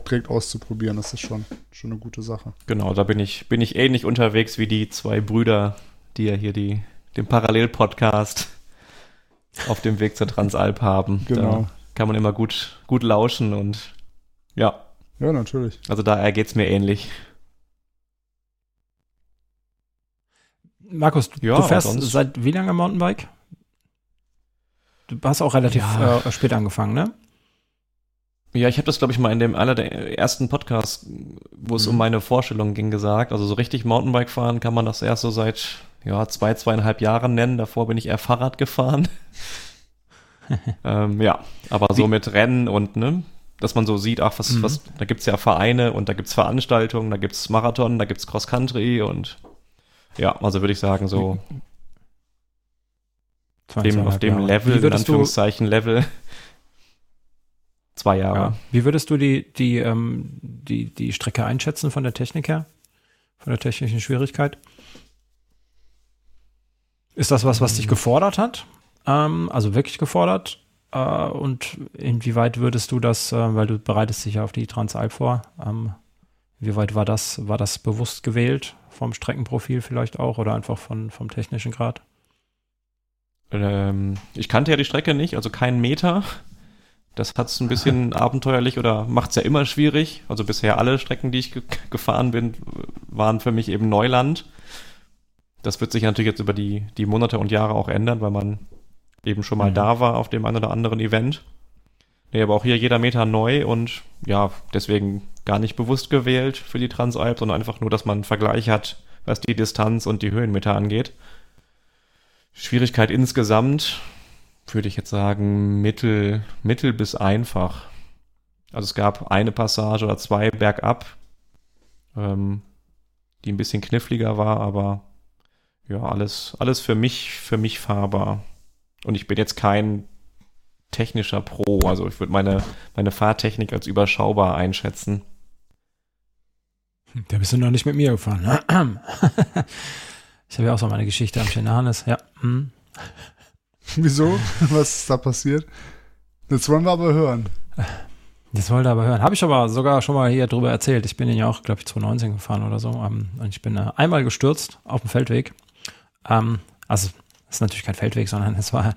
direkt auszuprobieren. Das ist schon eine gute Sache. Genau, da bin ich ähnlich unterwegs wie die 2 Brüder, die ja hier den Parallel-Podcast auf dem Weg zur Transalp haben. Genau. Da kann man immer gut lauschen und ja. Ja, natürlich. Also daher geht's mir ähnlich. Markus, du fährst seit wie lange Mountainbike? Du hast auch relativ spät angefangen, ne? Ja, ich habe das, glaube ich, mal in dem allerersten Podcast, wo es um meine Vorstellung ging, gesagt. Also so richtig Mountainbike fahren kann man das erst so seit 2,5 Jahren nennen. Davor bin ich eher Fahrrad gefahren. Ja, aber so mit Rennen und, ne, dass man so sieht, ach, was, da gibt's ja Vereine und da gibt's Veranstaltungen, da gibt's Marathon, da gibt's Cross-Country und ja, also würde ich sagen, so auf dem Level, in Anführungszeichen Level, 2 Jahre. Ja. Wie würdest du die Strecke einschätzen von der Technik her? Von der technischen Schwierigkeit? Ist das was dich gefordert hat? Also wirklich gefordert? Und inwieweit würdest du das, weil du bereitest dich ja auf die Transalp vor, inwieweit war das bewusst gewählt? Vom Streckenprofil vielleicht auch oder einfach vom technischen Grad? Ich kannte ja die Strecke nicht, also keinen Meter. Das hat es ein bisschen abenteuerlich oder macht es ja immer schwierig. Also bisher alle Strecken, die ich gefahren bin, waren für mich eben Neuland. Das wird sich natürlich jetzt über die Monate und Jahre auch ändern, weil man eben schon mal da war auf dem einen oder anderen Event. Nee, aber auch hier jeder Meter neu und ja, deswegen gar nicht bewusst gewählt für die Transalp, sondern einfach nur, dass man einen Vergleich hat, was die Distanz und die Höhenmeter angeht. Schwierigkeit insgesamt würde ich jetzt sagen mittel bis einfach. Also es gab eine Passage oder 2 bergab, die ein bisschen kniffliger war, aber ja, alles für mich fahrbar. Und ich bin jetzt kein technischer Pro, also ich würde meine Fahrtechnik als überschaubar einschätzen. Da bist du noch nicht mit mir gefahren, ne? Ich habe ja auch so meine Geschichte am Schinderhannes, ja. Hm. Wieso? Was ist da passiert? Das wollen wir aber hören. Habe ich aber sogar schon mal hier drüber erzählt. Ich bin ja auch, glaube ich, 2019 gefahren oder so. Und ich bin einmal gestürzt auf dem Feldweg. Also das ist natürlich kein Feldweg, sondern es war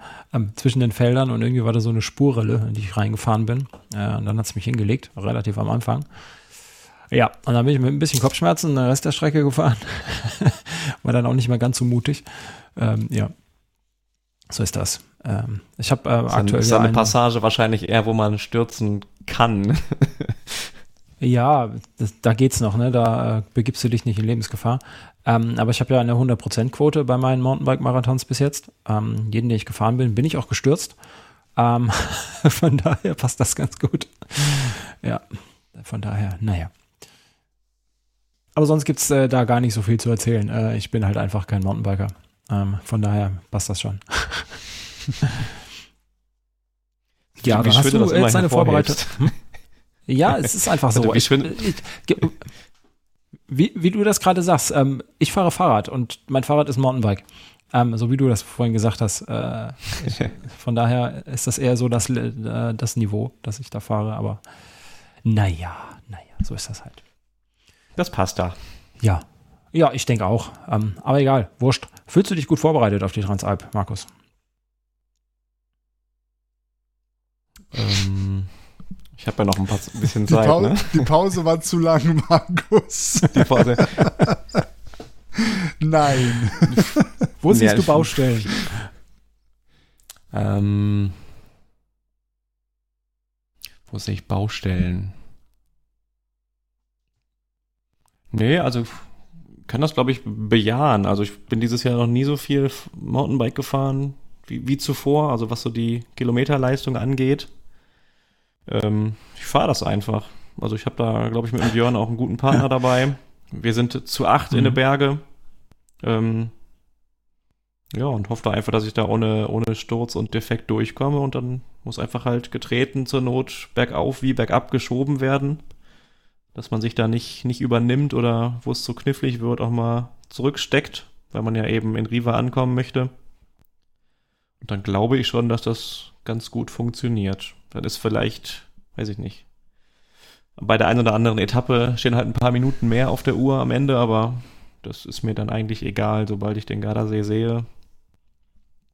zwischen den Feldern und irgendwie war da so eine Spurrille, in die ich reingefahren bin. Und dann hat es mich hingelegt, relativ am Anfang. Ja, und dann bin ich mit ein bisschen Kopfschmerzen den Rest der Strecke gefahren. War dann auch nicht mehr ganz so mutig. Ja, so ist das. Ich habe aktuell... Ist ja eine Passage wahrscheinlich eher, wo man stürzen kann. Ja, da geht's noch, ne? Da begibst du dich nicht in Lebensgefahr. Aber ich habe ja eine 100%-Quote bei meinen Mountainbike-Marathons bis jetzt. Jeden, den ich gefahren bin, bin ich auch gestürzt. Von daher passt das ganz gut. Ja, von daher, naja. Aber sonst gibt's da gar nicht so viel zu erzählen. Ich bin halt einfach kein Mountainbiker. Von daher passt das schon. Ja, dann hast du jetzt eine vorbereitet. Ja, es ist einfach so. Wie du das gerade sagst, ich fahre Fahrrad und mein Fahrrad ist Mountainbike. So wie du das vorhin gesagt hast. Von daher ist das eher so das Niveau, das ich da fahre. Aber naja, so ist das halt. Das passt da. Ja, ich denke auch. Aber egal, wurscht. Fühlst du dich gut vorbereitet auf die Transalp, Markus? Ich habe ja noch ein bisschen Zeit. Ne? Die Pause war zu lang, Markus. Die Pause. Nein. Wo siehst du Baustellen? Wo sehe ich Baustellen? Nee, also kann das, glaube ich, bejahen. Also ich bin dieses Jahr noch nie so viel Mountainbike gefahren wie zuvor, also was so die Kilometerleistung angeht. Ich fahre das einfach. Also ich habe da, glaube ich, mit dem Björn auch einen guten Partner dabei. Wir sind zu 8 in den Berge. Ja, und hoffe da einfach, dass ich da ohne Sturz und Defekt durchkomme und dann muss einfach halt getreten zur Not bergauf wie bergab geschoben werden, dass man sich da nicht übernimmt oder wo es zu knifflig wird, auch mal zurücksteckt, weil man ja eben in Riva ankommen möchte. Und dann glaube ich schon, dass das ganz gut funktioniert. Dann ist vielleicht, weiß ich nicht, bei der einen oder anderen Etappe stehen halt ein paar Minuten mehr auf der Uhr am Ende, aber das ist mir dann eigentlich egal, sobald ich den Gardasee sehe.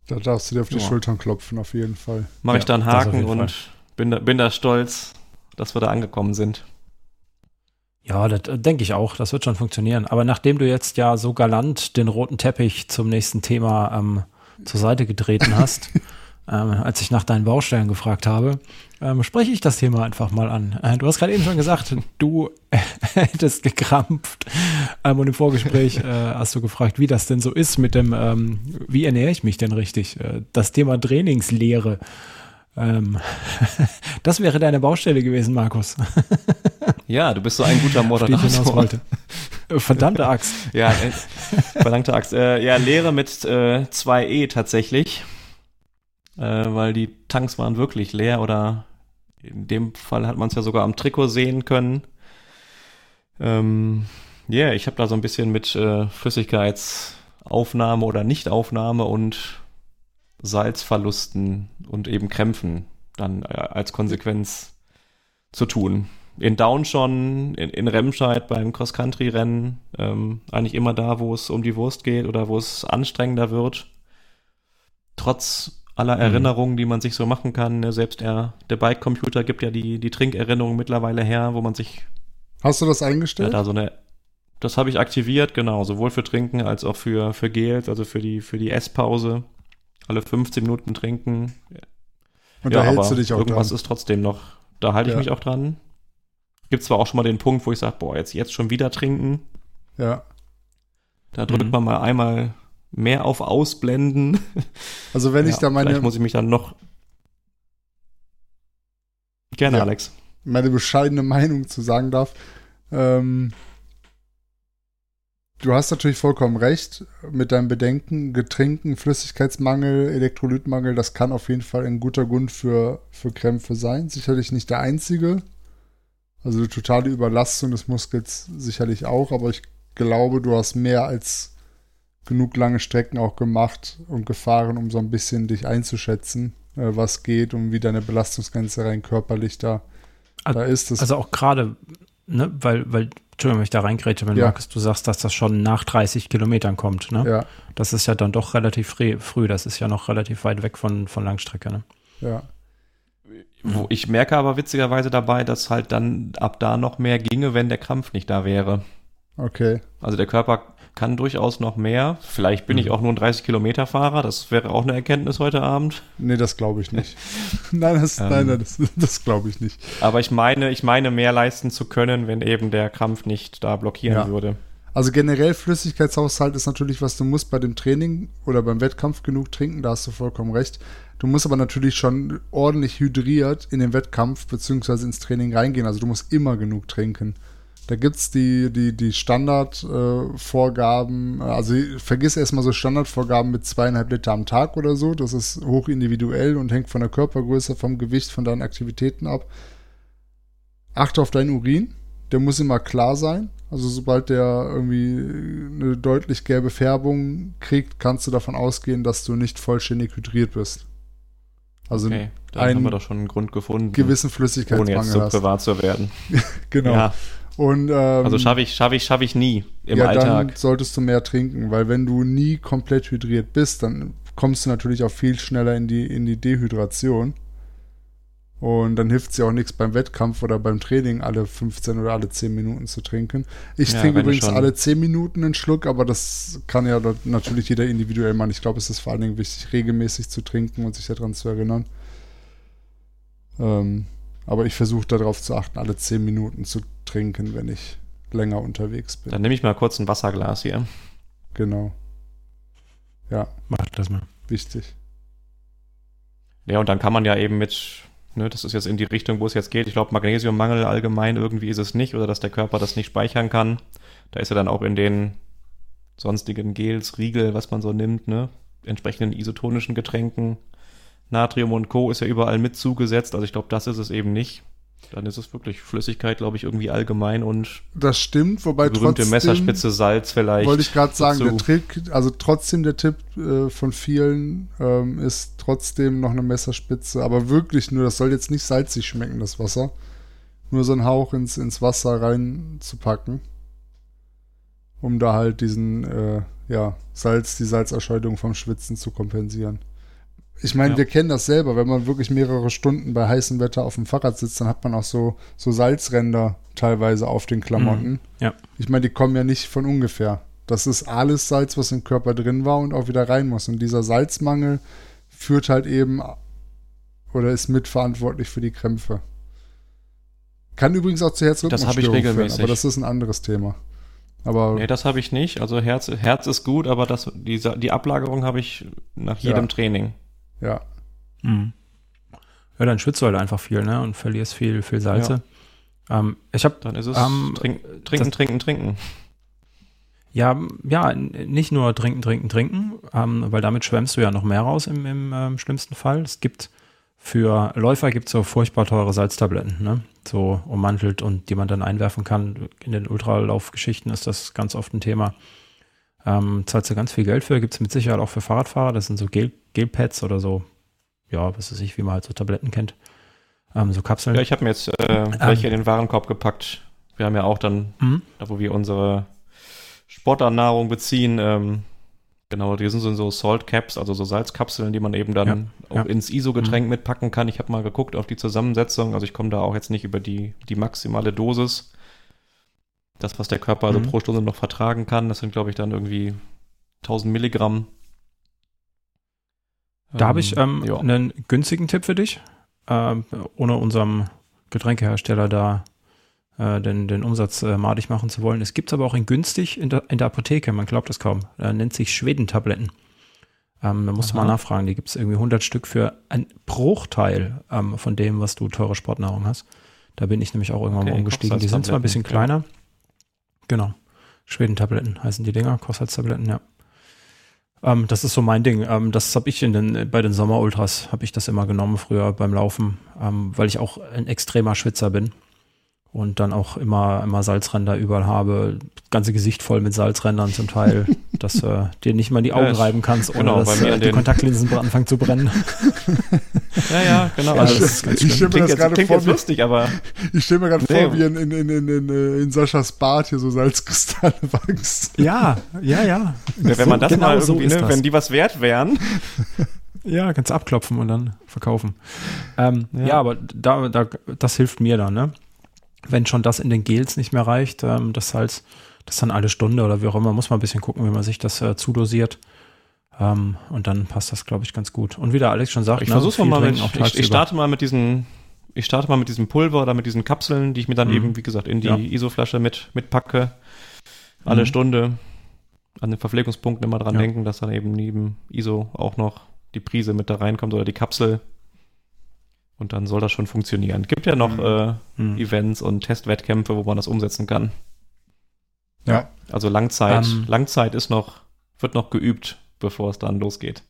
Da darfst du dir auf die Schultern klopfen, auf jeden Fall. Mache ich da einen Haken und bin da stolz, dass wir da angekommen sind. Ja, das denke ich auch, das wird schon funktionieren. Aber nachdem du jetzt ja so galant den roten Teppich zum nächsten Thema zur Seite getreten hast, als ich nach deinen Baustellen gefragt habe, spreche ich das Thema einfach mal an. Du hast gerade eben schon gesagt, du hättest gekrampft. Und im Vorgespräch hast du gefragt, wie das denn so ist mit dem, wie ernähre ich mich denn richtig? Das Thema Trainingslehre. Das wäre deine Baustelle gewesen, Markus. Ja, du bist so ein guter Moderator. Verdammte Axt. Ja, verdammte Axt. Ja, Leere mit 2E tatsächlich, weil die Tanks waren wirklich leer, oder in dem Fall hat man es ja sogar am Trikot sehen können. Ja, ich habe da so ein bisschen mit Flüssigkeitsaufnahme oder Nichtaufnahme und Salzverlusten und eben Krämpfen dann als Konsequenz zu tun. In Down schon, in Remscheid beim Cross-Country-Rennen, eigentlich immer da, wo es um die Wurst geht oder wo es anstrengender wird. Trotz aller Erinnerungen, die man sich so machen kann. Selbst der Bike-Computer gibt ja die Trinkerinnerung mittlerweile her, wo man sich... Hast du das eingestellt? Ja, das habe ich aktiviert, genau. Sowohl für Trinken als auch für Gels, also für die Esspause. Alle 15 Minuten trinken. Und ja, da hältst du dich auch dran. Irgendwas ist trotzdem noch... Da halte ich mich auch dran. Gibt zwar auch schon mal den Punkt, wo ich sage, boah, jetzt schon wieder trinken. Ja. Da drückt man mal einmal mehr auf Ausblenden. Also wenn ich da meine... Vielleicht muss ich mich dann noch... Gerne, Alex. Meine bescheidene Meinung zu sagen darf. Du hast natürlich vollkommen recht mit deinem Bedenken. Getränken, Flüssigkeitsmangel, Elektrolytmangel, das kann auf jeden Fall ein guter Grund für Krämpfe sein. Sicherlich nicht der einzige. Also die totale Überlastung des Muskels sicherlich auch, aber ich glaube, du hast mehr als genug lange Strecken auch gemacht und gefahren, um so ein bisschen dich einzuschätzen, was geht und wie deine Belastungsgrenze rein körperlich da ist. Das also auch gerade, ne, weil Entschuldigung, wenn ich da reingrätsche, wenn Markus, du sagst, dass das schon nach 30 Kilometern kommt, ne? Ja. Das ist ja dann doch relativ früh, das ist ja noch relativ weit weg von Langstrecke, ne? Ja. Ich merke aber witzigerweise dabei, dass halt dann ab da noch mehr ginge, wenn der Krampf nicht da wäre. Okay. Also der Körper kann durchaus noch mehr. Vielleicht bin ich auch nur ein 30-Kilometer-Fahrer. Das wäre auch eine Erkenntnis heute Abend. Nee, das glaube ich nicht. Nein, das glaube ich nicht. Aber ich meine, mehr leisten zu können, wenn eben der Krampf nicht da blockieren würde. Also generell Flüssigkeitshaushalt ist natürlich, was du musst bei dem Training oder beim Wettkampf genug trinken. Da hast du vollkommen recht. Du musst aber natürlich schon ordentlich hydriert in den Wettkampf bzw. ins Training reingehen. Also du musst immer genug trinken. Da gibt es die Standardvorgaben. Also vergiss erstmal so Standardvorgaben mit 2,5 Liter am Tag oder so. Das ist hoch individuell und hängt von der Körpergröße, vom Gewicht, von deinen Aktivitäten ab. Achte auf deinen Urin. Der muss immer klar sein. Also sobald der irgendwie eine deutlich gelbe Färbung kriegt, kannst du davon ausgehen, dass du nicht vollständig hydriert bist. Also okay, dann haben wir doch schon einen Grund gefunden, gewissen Flüssigkeitsmangel, ohne jetzt so privat zu werden. Genau. Ja. Und, also schaffe ich nie im Alltag. Ja, dann solltest du mehr trinken, weil wenn du nie komplett hydriert bist, dann kommst du natürlich auch viel schneller in die Dehydration. Und dann hilft es ja auch nichts beim Wettkampf oder beim Training, alle 15 oder alle 10 Minuten zu trinken. Ich trinke übrigens alle 10 Minuten einen Schluck, aber das kann ja natürlich jeder individuell machen. Ich glaube, es ist vor allen Dingen wichtig, regelmäßig zu trinken und sich daran zu erinnern. Aber ich versuche darauf zu achten, alle 10 Minuten zu trinken, wenn ich länger unterwegs bin. Dann nehme ich mal kurz ein Wasserglas hier. Genau. Ja. Mach das mal. Wichtig. Ja, und dann kann man ja eben mit... Ne, das ist jetzt in die Richtung, wo es jetzt geht. Ich glaube, Magnesiummangel allgemein irgendwie ist es nicht, oder dass der Körper das nicht speichern kann. Da ist ja dann auch in den sonstigen Gels, Riegel, was man so nimmt, ne, entsprechenden isotonischen Getränken. Natrium und Co. ist ja überall mit zugesetzt. Also ich glaube, das ist es eben nicht. Dann ist es wirklich Flüssigkeit, glaube ich, irgendwie allgemein und das stimmt, wobei berühmte Messerspitze Salz vielleicht. Wollte ich gerade sagen, der Trick, also trotzdem der Tipp von vielen ist trotzdem noch eine Messerspitze, aber wirklich nur, das soll jetzt nicht salzig schmecken, das Wasser. Nur so einen Hauch ins Wasser reinzupacken, um da halt diesen die Salzerscheidung vom Schwitzen zu kompensieren. Ich meine, wir kennen das selber, wenn man wirklich mehrere Stunden bei heißem Wetter auf dem Fahrrad sitzt, dann hat man auch so Salzränder teilweise auf den Klamotten. Ja. Ich meine, die kommen ja nicht von ungefähr. Das ist alles Salz, was im Körper drin war und auch wieder rein muss. Und dieser Salzmangel führt halt eben oder ist mitverantwortlich für die Krämpfe. Kann übrigens auch zu Herzrhythmusstörungen führen, aber das ist ein anderes Thema. Aber nee, das habe ich nicht. Also Herz ist gut, aber die Ablagerung habe ich nach jedem Training. Ja. Mhm. ja, dann schwitzt du halt einfach viel, ne? Und verlierst viel Salze. Ja. Ich habe dann ist es trinken. Ja, nicht nur trinken, weil damit schwemmst du ja noch mehr raus im schlimmsten Fall. Es gibt für Läufer so furchtbar teure Salztabletten, ne? So ummantelt und die man dann einwerfen kann. In den Ultralaufgeschichten ist das ganz oft ein Thema. Zahlst du ganz viel Geld für, gibt es mit Sicherheit auch für Fahrradfahrer. Das sind so Gelpads oder so, ja, was weiß ich, wie man halt so Tabletten kennt. So Kapseln. Ja, ich habe mir jetzt welche in den Warenkorb gepackt. Wir haben ja auch dann, da wo wir unsere Sportlernahrung beziehen, genau, die sind so Salt Caps, also so Salzkapseln, die man eben dann auch ins ISO-Getränk mitpacken kann. Ich habe mal geguckt auf die Zusammensetzung, also ich komme da auch jetzt nicht über die maximale Dosis. Das, was der Körper also pro Stunde noch vertragen kann, das sind, glaube ich, dann irgendwie 1000 Milligramm. Da habe ich einen günstigen Tipp für dich, ohne unserem Getränkehersteller da den Umsatz madig machen zu wollen. Es gibt es aber auch in günstig in der Apotheke, man glaubt es kaum. Nennt sich Schwedentabletten. Da musst du mal nachfragen, die gibt es irgendwie 100 Stück für einen Bruchteil von dem, was du teure Sportnahrung hast. Da bin ich nämlich auch irgendwann mal umgestiegen. Die sind zwar ein bisschen kleiner. Genau. Schwedentabletten heißen die Dinger, Kochsalztabletten, ja. Das ist so mein Ding. Das habe ich bei den Sommerultras habe ich das immer genommen früher beim Laufen, weil ich auch ein extremer Schwitzer bin. Und dann auch immer Salzränder überall habe. Das ganze Gesicht voll mit Salzrändern zum Teil, dass du dir nicht mal die Augen reiben kannst, ohne dass die Kontaktlinsen anfangen zu brennen. Ja, genau. Also ich stelle mir gerade vor, wie in Saschas Bart hier so Salzkristalle wachsen. Ja. Wenn man das genau mal irgendwie, so wenn die was wert wären. Ja, kannst abklopfen und dann verkaufen. Ja, aber das hilft mir dann, ne? Wenn schon das in den Gels nicht mehr reicht, das Salz, das dann alle Stunde oder wie auch immer, muss man ein bisschen gucken, wie man sich das zudosiert. Und dann passt das, glaube ich, ganz gut. Und wie der Alex schon sagt, ich versuche mal ich starte mal mit diesem Pulver oder mit diesen Kapseln, die ich mir dann eben, wie gesagt, in die ISO-Flasche mitpacke. Alle Stunde an den Verpflegungspunkten immer dran denken, dass dann eben neben ISO auch noch die Prise mit da reinkommt oder die Kapsel. Und dann soll das schon funktionieren. Es gibt ja noch Events und Testwettkämpfe, wo man das umsetzen kann. Ja. Also Langzeit wird noch geübt, bevor es dann losgeht.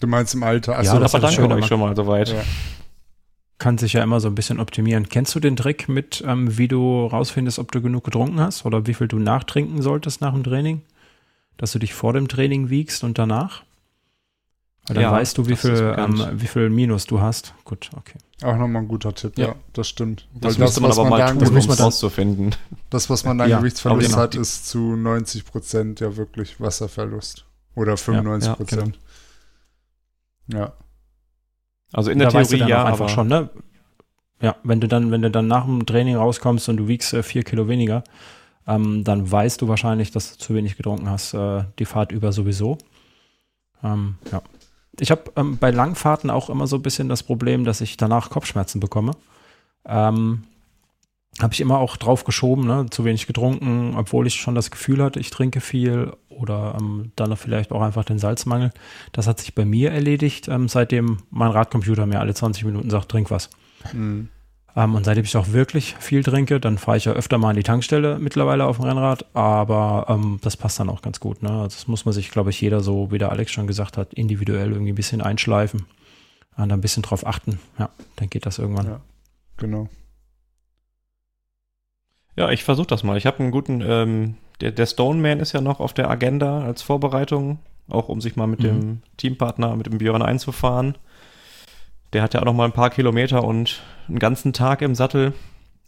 Du meinst im Alter. Achso, ja, das aber danke euch schon mal soweit. Ja. Kann sich ja immer so ein bisschen optimieren. Kennst du den Trick mit, wie du rausfindest, ob du genug getrunken hast oder wie viel du nachtrinken solltest nach dem Training? Dass du dich vor dem Training wiegst und danach? Weil dann weißt du, wie viel Minus du hast. Gut, okay. Auch nochmal ein guter Tipp, ja das stimmt. Das müsste man aber mal tun, um rauszufinden. Das, was man dann Gewichtsverlust hat, ist zu 90% ja wirklich Wasserverlust. Oder 95%. Ja. Genau. Also in der Theorie ja, aber einfach schon, ne? Ja, wenn du dann nach dem Training rauskommst und du wiegst 4 Kilo weniger, dann weißt du wahrscheinlich, dass du zu wenig getrunken hast, die Fahrt über sowieso. Ja. Ich habe bei Langfahrten auch immer so ein bisschen das Problem, dass ich danach Kopfschmerzen bekomme. Habe ich immer auch drauf geschoben, ne? Zu wenig getrunken, obwohl ich schon das Gefühl hatte, ich trinke viel oder dann vielleicht auch einfach den Salzmangel. Das hat sich bei mir erledigt, seitdem mein Radcomputer mir alle 20 Minuten sagt, trink was. Mhm. Und seitdem ich auch wirklich viel trinke, dann fahre ich ja öfter mal an die Tankstelle mittlerweile auf dem Rennrad, aber das passt dann auch ganz gut. Ne? Also das muss man sich, glaube ich, jeder so, wie der Alex schon gesagt hat, individuell irgendwie ein bisschen einschleifen und dann ein bisschen drauf achten. Ja, dann geht das irgendwann. Ja, genau. Ja, ich versuche das mal. Ich habe einen guten, der Stoneman ist ja noch auf der Agenda als Vorbereitung, auch um sich mal mit dem Teampartner, mit dem Björn einzufahren. Der hat ja auch noch mal ein paar Kilometer und einen ganzen Tag im Sattel.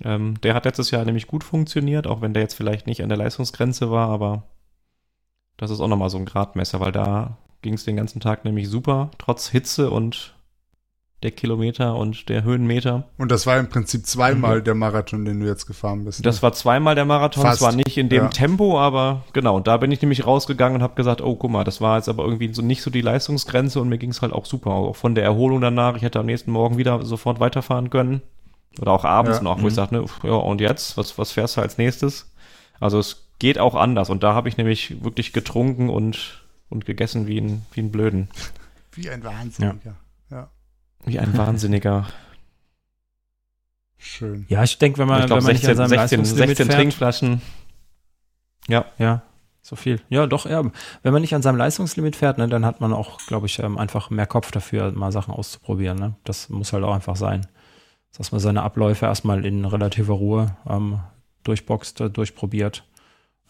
Der hat letztes Jahr nämlich gut funktioniert, auch wenn der jetzt vielleicht nicht an der Leistungsgrenze war, aber das ist auch noch mal so ein Gradmesser, weil da ging es den ganzen Tag nämlich super, trotz Hitze und der Kilometer und der Höhenmeter. Und das war im Prinzip zweimal der Marathon, den du jetzt gefahren bist. Ne? Das war zweimal der Marathon, fast. Zwar nicht in dem Tempo, aber genau. Und da bin ich nämlich rausgegangen und habe gesagt, oh, guck mal, das war jetzt aber irgendwie so nicht so die Leistungsgrenze und mir ging es halt auch super. Auch von der Erholung danach, ich hätte am nächsten Morgen wieder sofort weiterfahren können. Oder auch abends noch, wo ich sagte, ne, ja, und jetzt? Was fährst du als nächstes? Also es geht auch anders. Und da habe ich nämlich wirklich getrunken und gegessen wie ein Blöden. Wie ein Wahnsinniger. Wie ein Wahnsinniger. Schön. Ja, ich denke, wenn man nicht an seinem 16 fährt, Trinkflaschen. Ja. Ja, so viel. Ja, doch, ja. Wenn man nicht an seinem Leistungslimit fährt, ne, dann hat man auch, glaube ich, einfach mehr Kopf dafür, mal Sachen auszuprobieren. Ne? Das muss halt auch einfach sein. Dass man seine Abläufe erstmal in relativer Ruhe durchboxt, durchprobiert.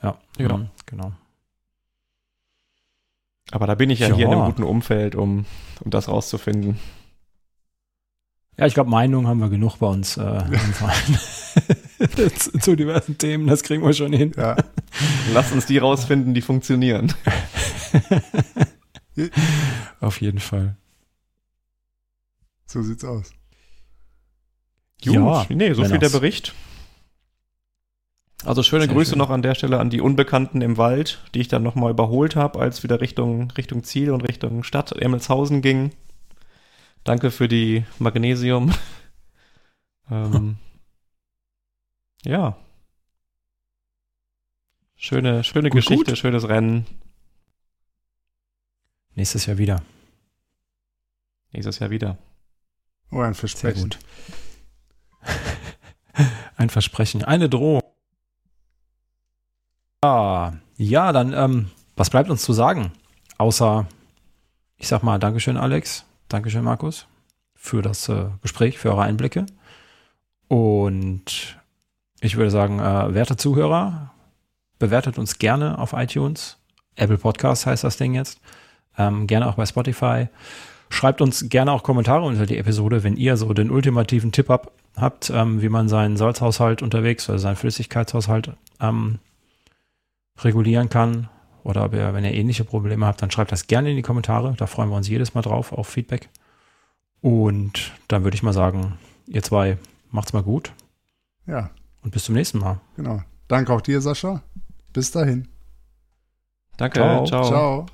Ja, genau. Aber da bin ich ja hier in einem guten Umfeld, um das rauszufinden. Ja, ich glaube, Meinungen haben wir genug bei uns im Verein. zu diversen Themen, das kriegen wir schon hin. Ja. Lass uns die rausfinden, die funktionieren. Auf jeden Fall. So sieht's aus. Gut, ja, nee, so viel der Bericht. Also schöne Grüße noch an der Stelle an die Unbekannten im Wald, die ich dann nochmal überholt habe, als wieder Richtung Ziel und Richtung Stadt Emmelshausen ging. Danke für die Magnesium. Ja. Schöne Geschichte, gut. Schönes Rennen. Nächstes Jahr wieder. Oh, ein Versprechen. Sehr gut. Ein Versprechen, eine Drohung. Ja, dann, was bleibt uns zu sagen? Außer, ich sag mal, Dankeschön, Alex, Dankeschön, Markus, für das Gespräch, für eure Einblicke. Und ich würde sagen, werte Zuhörer, bewertet uns gerne auf iTunes. Apple Podcast heißt das Ding jetzt. Gerne auch bei Spotify. Schreibt uns gerne auch Kommentare unter die Episode, wenn ihr so den ultimativen Tipp habt, wie man seinen Salzhaushalt unterwegs oder seinen Flüssigkeitshaushalt regulieren kann. Oder wenn ihr ähnliche Probleme habt, dann schreibt das gerne in die Kommentare. Da freuen wir uns jedes Mal drauf, auf Feedback. Und dann würde ich mal sagen, ihr zwei, macht's mal gut. Ja. Und bis zum nächsten Mal. Genau. Danke auch dir, Sascha. Bis dahin. Danke. Ciao.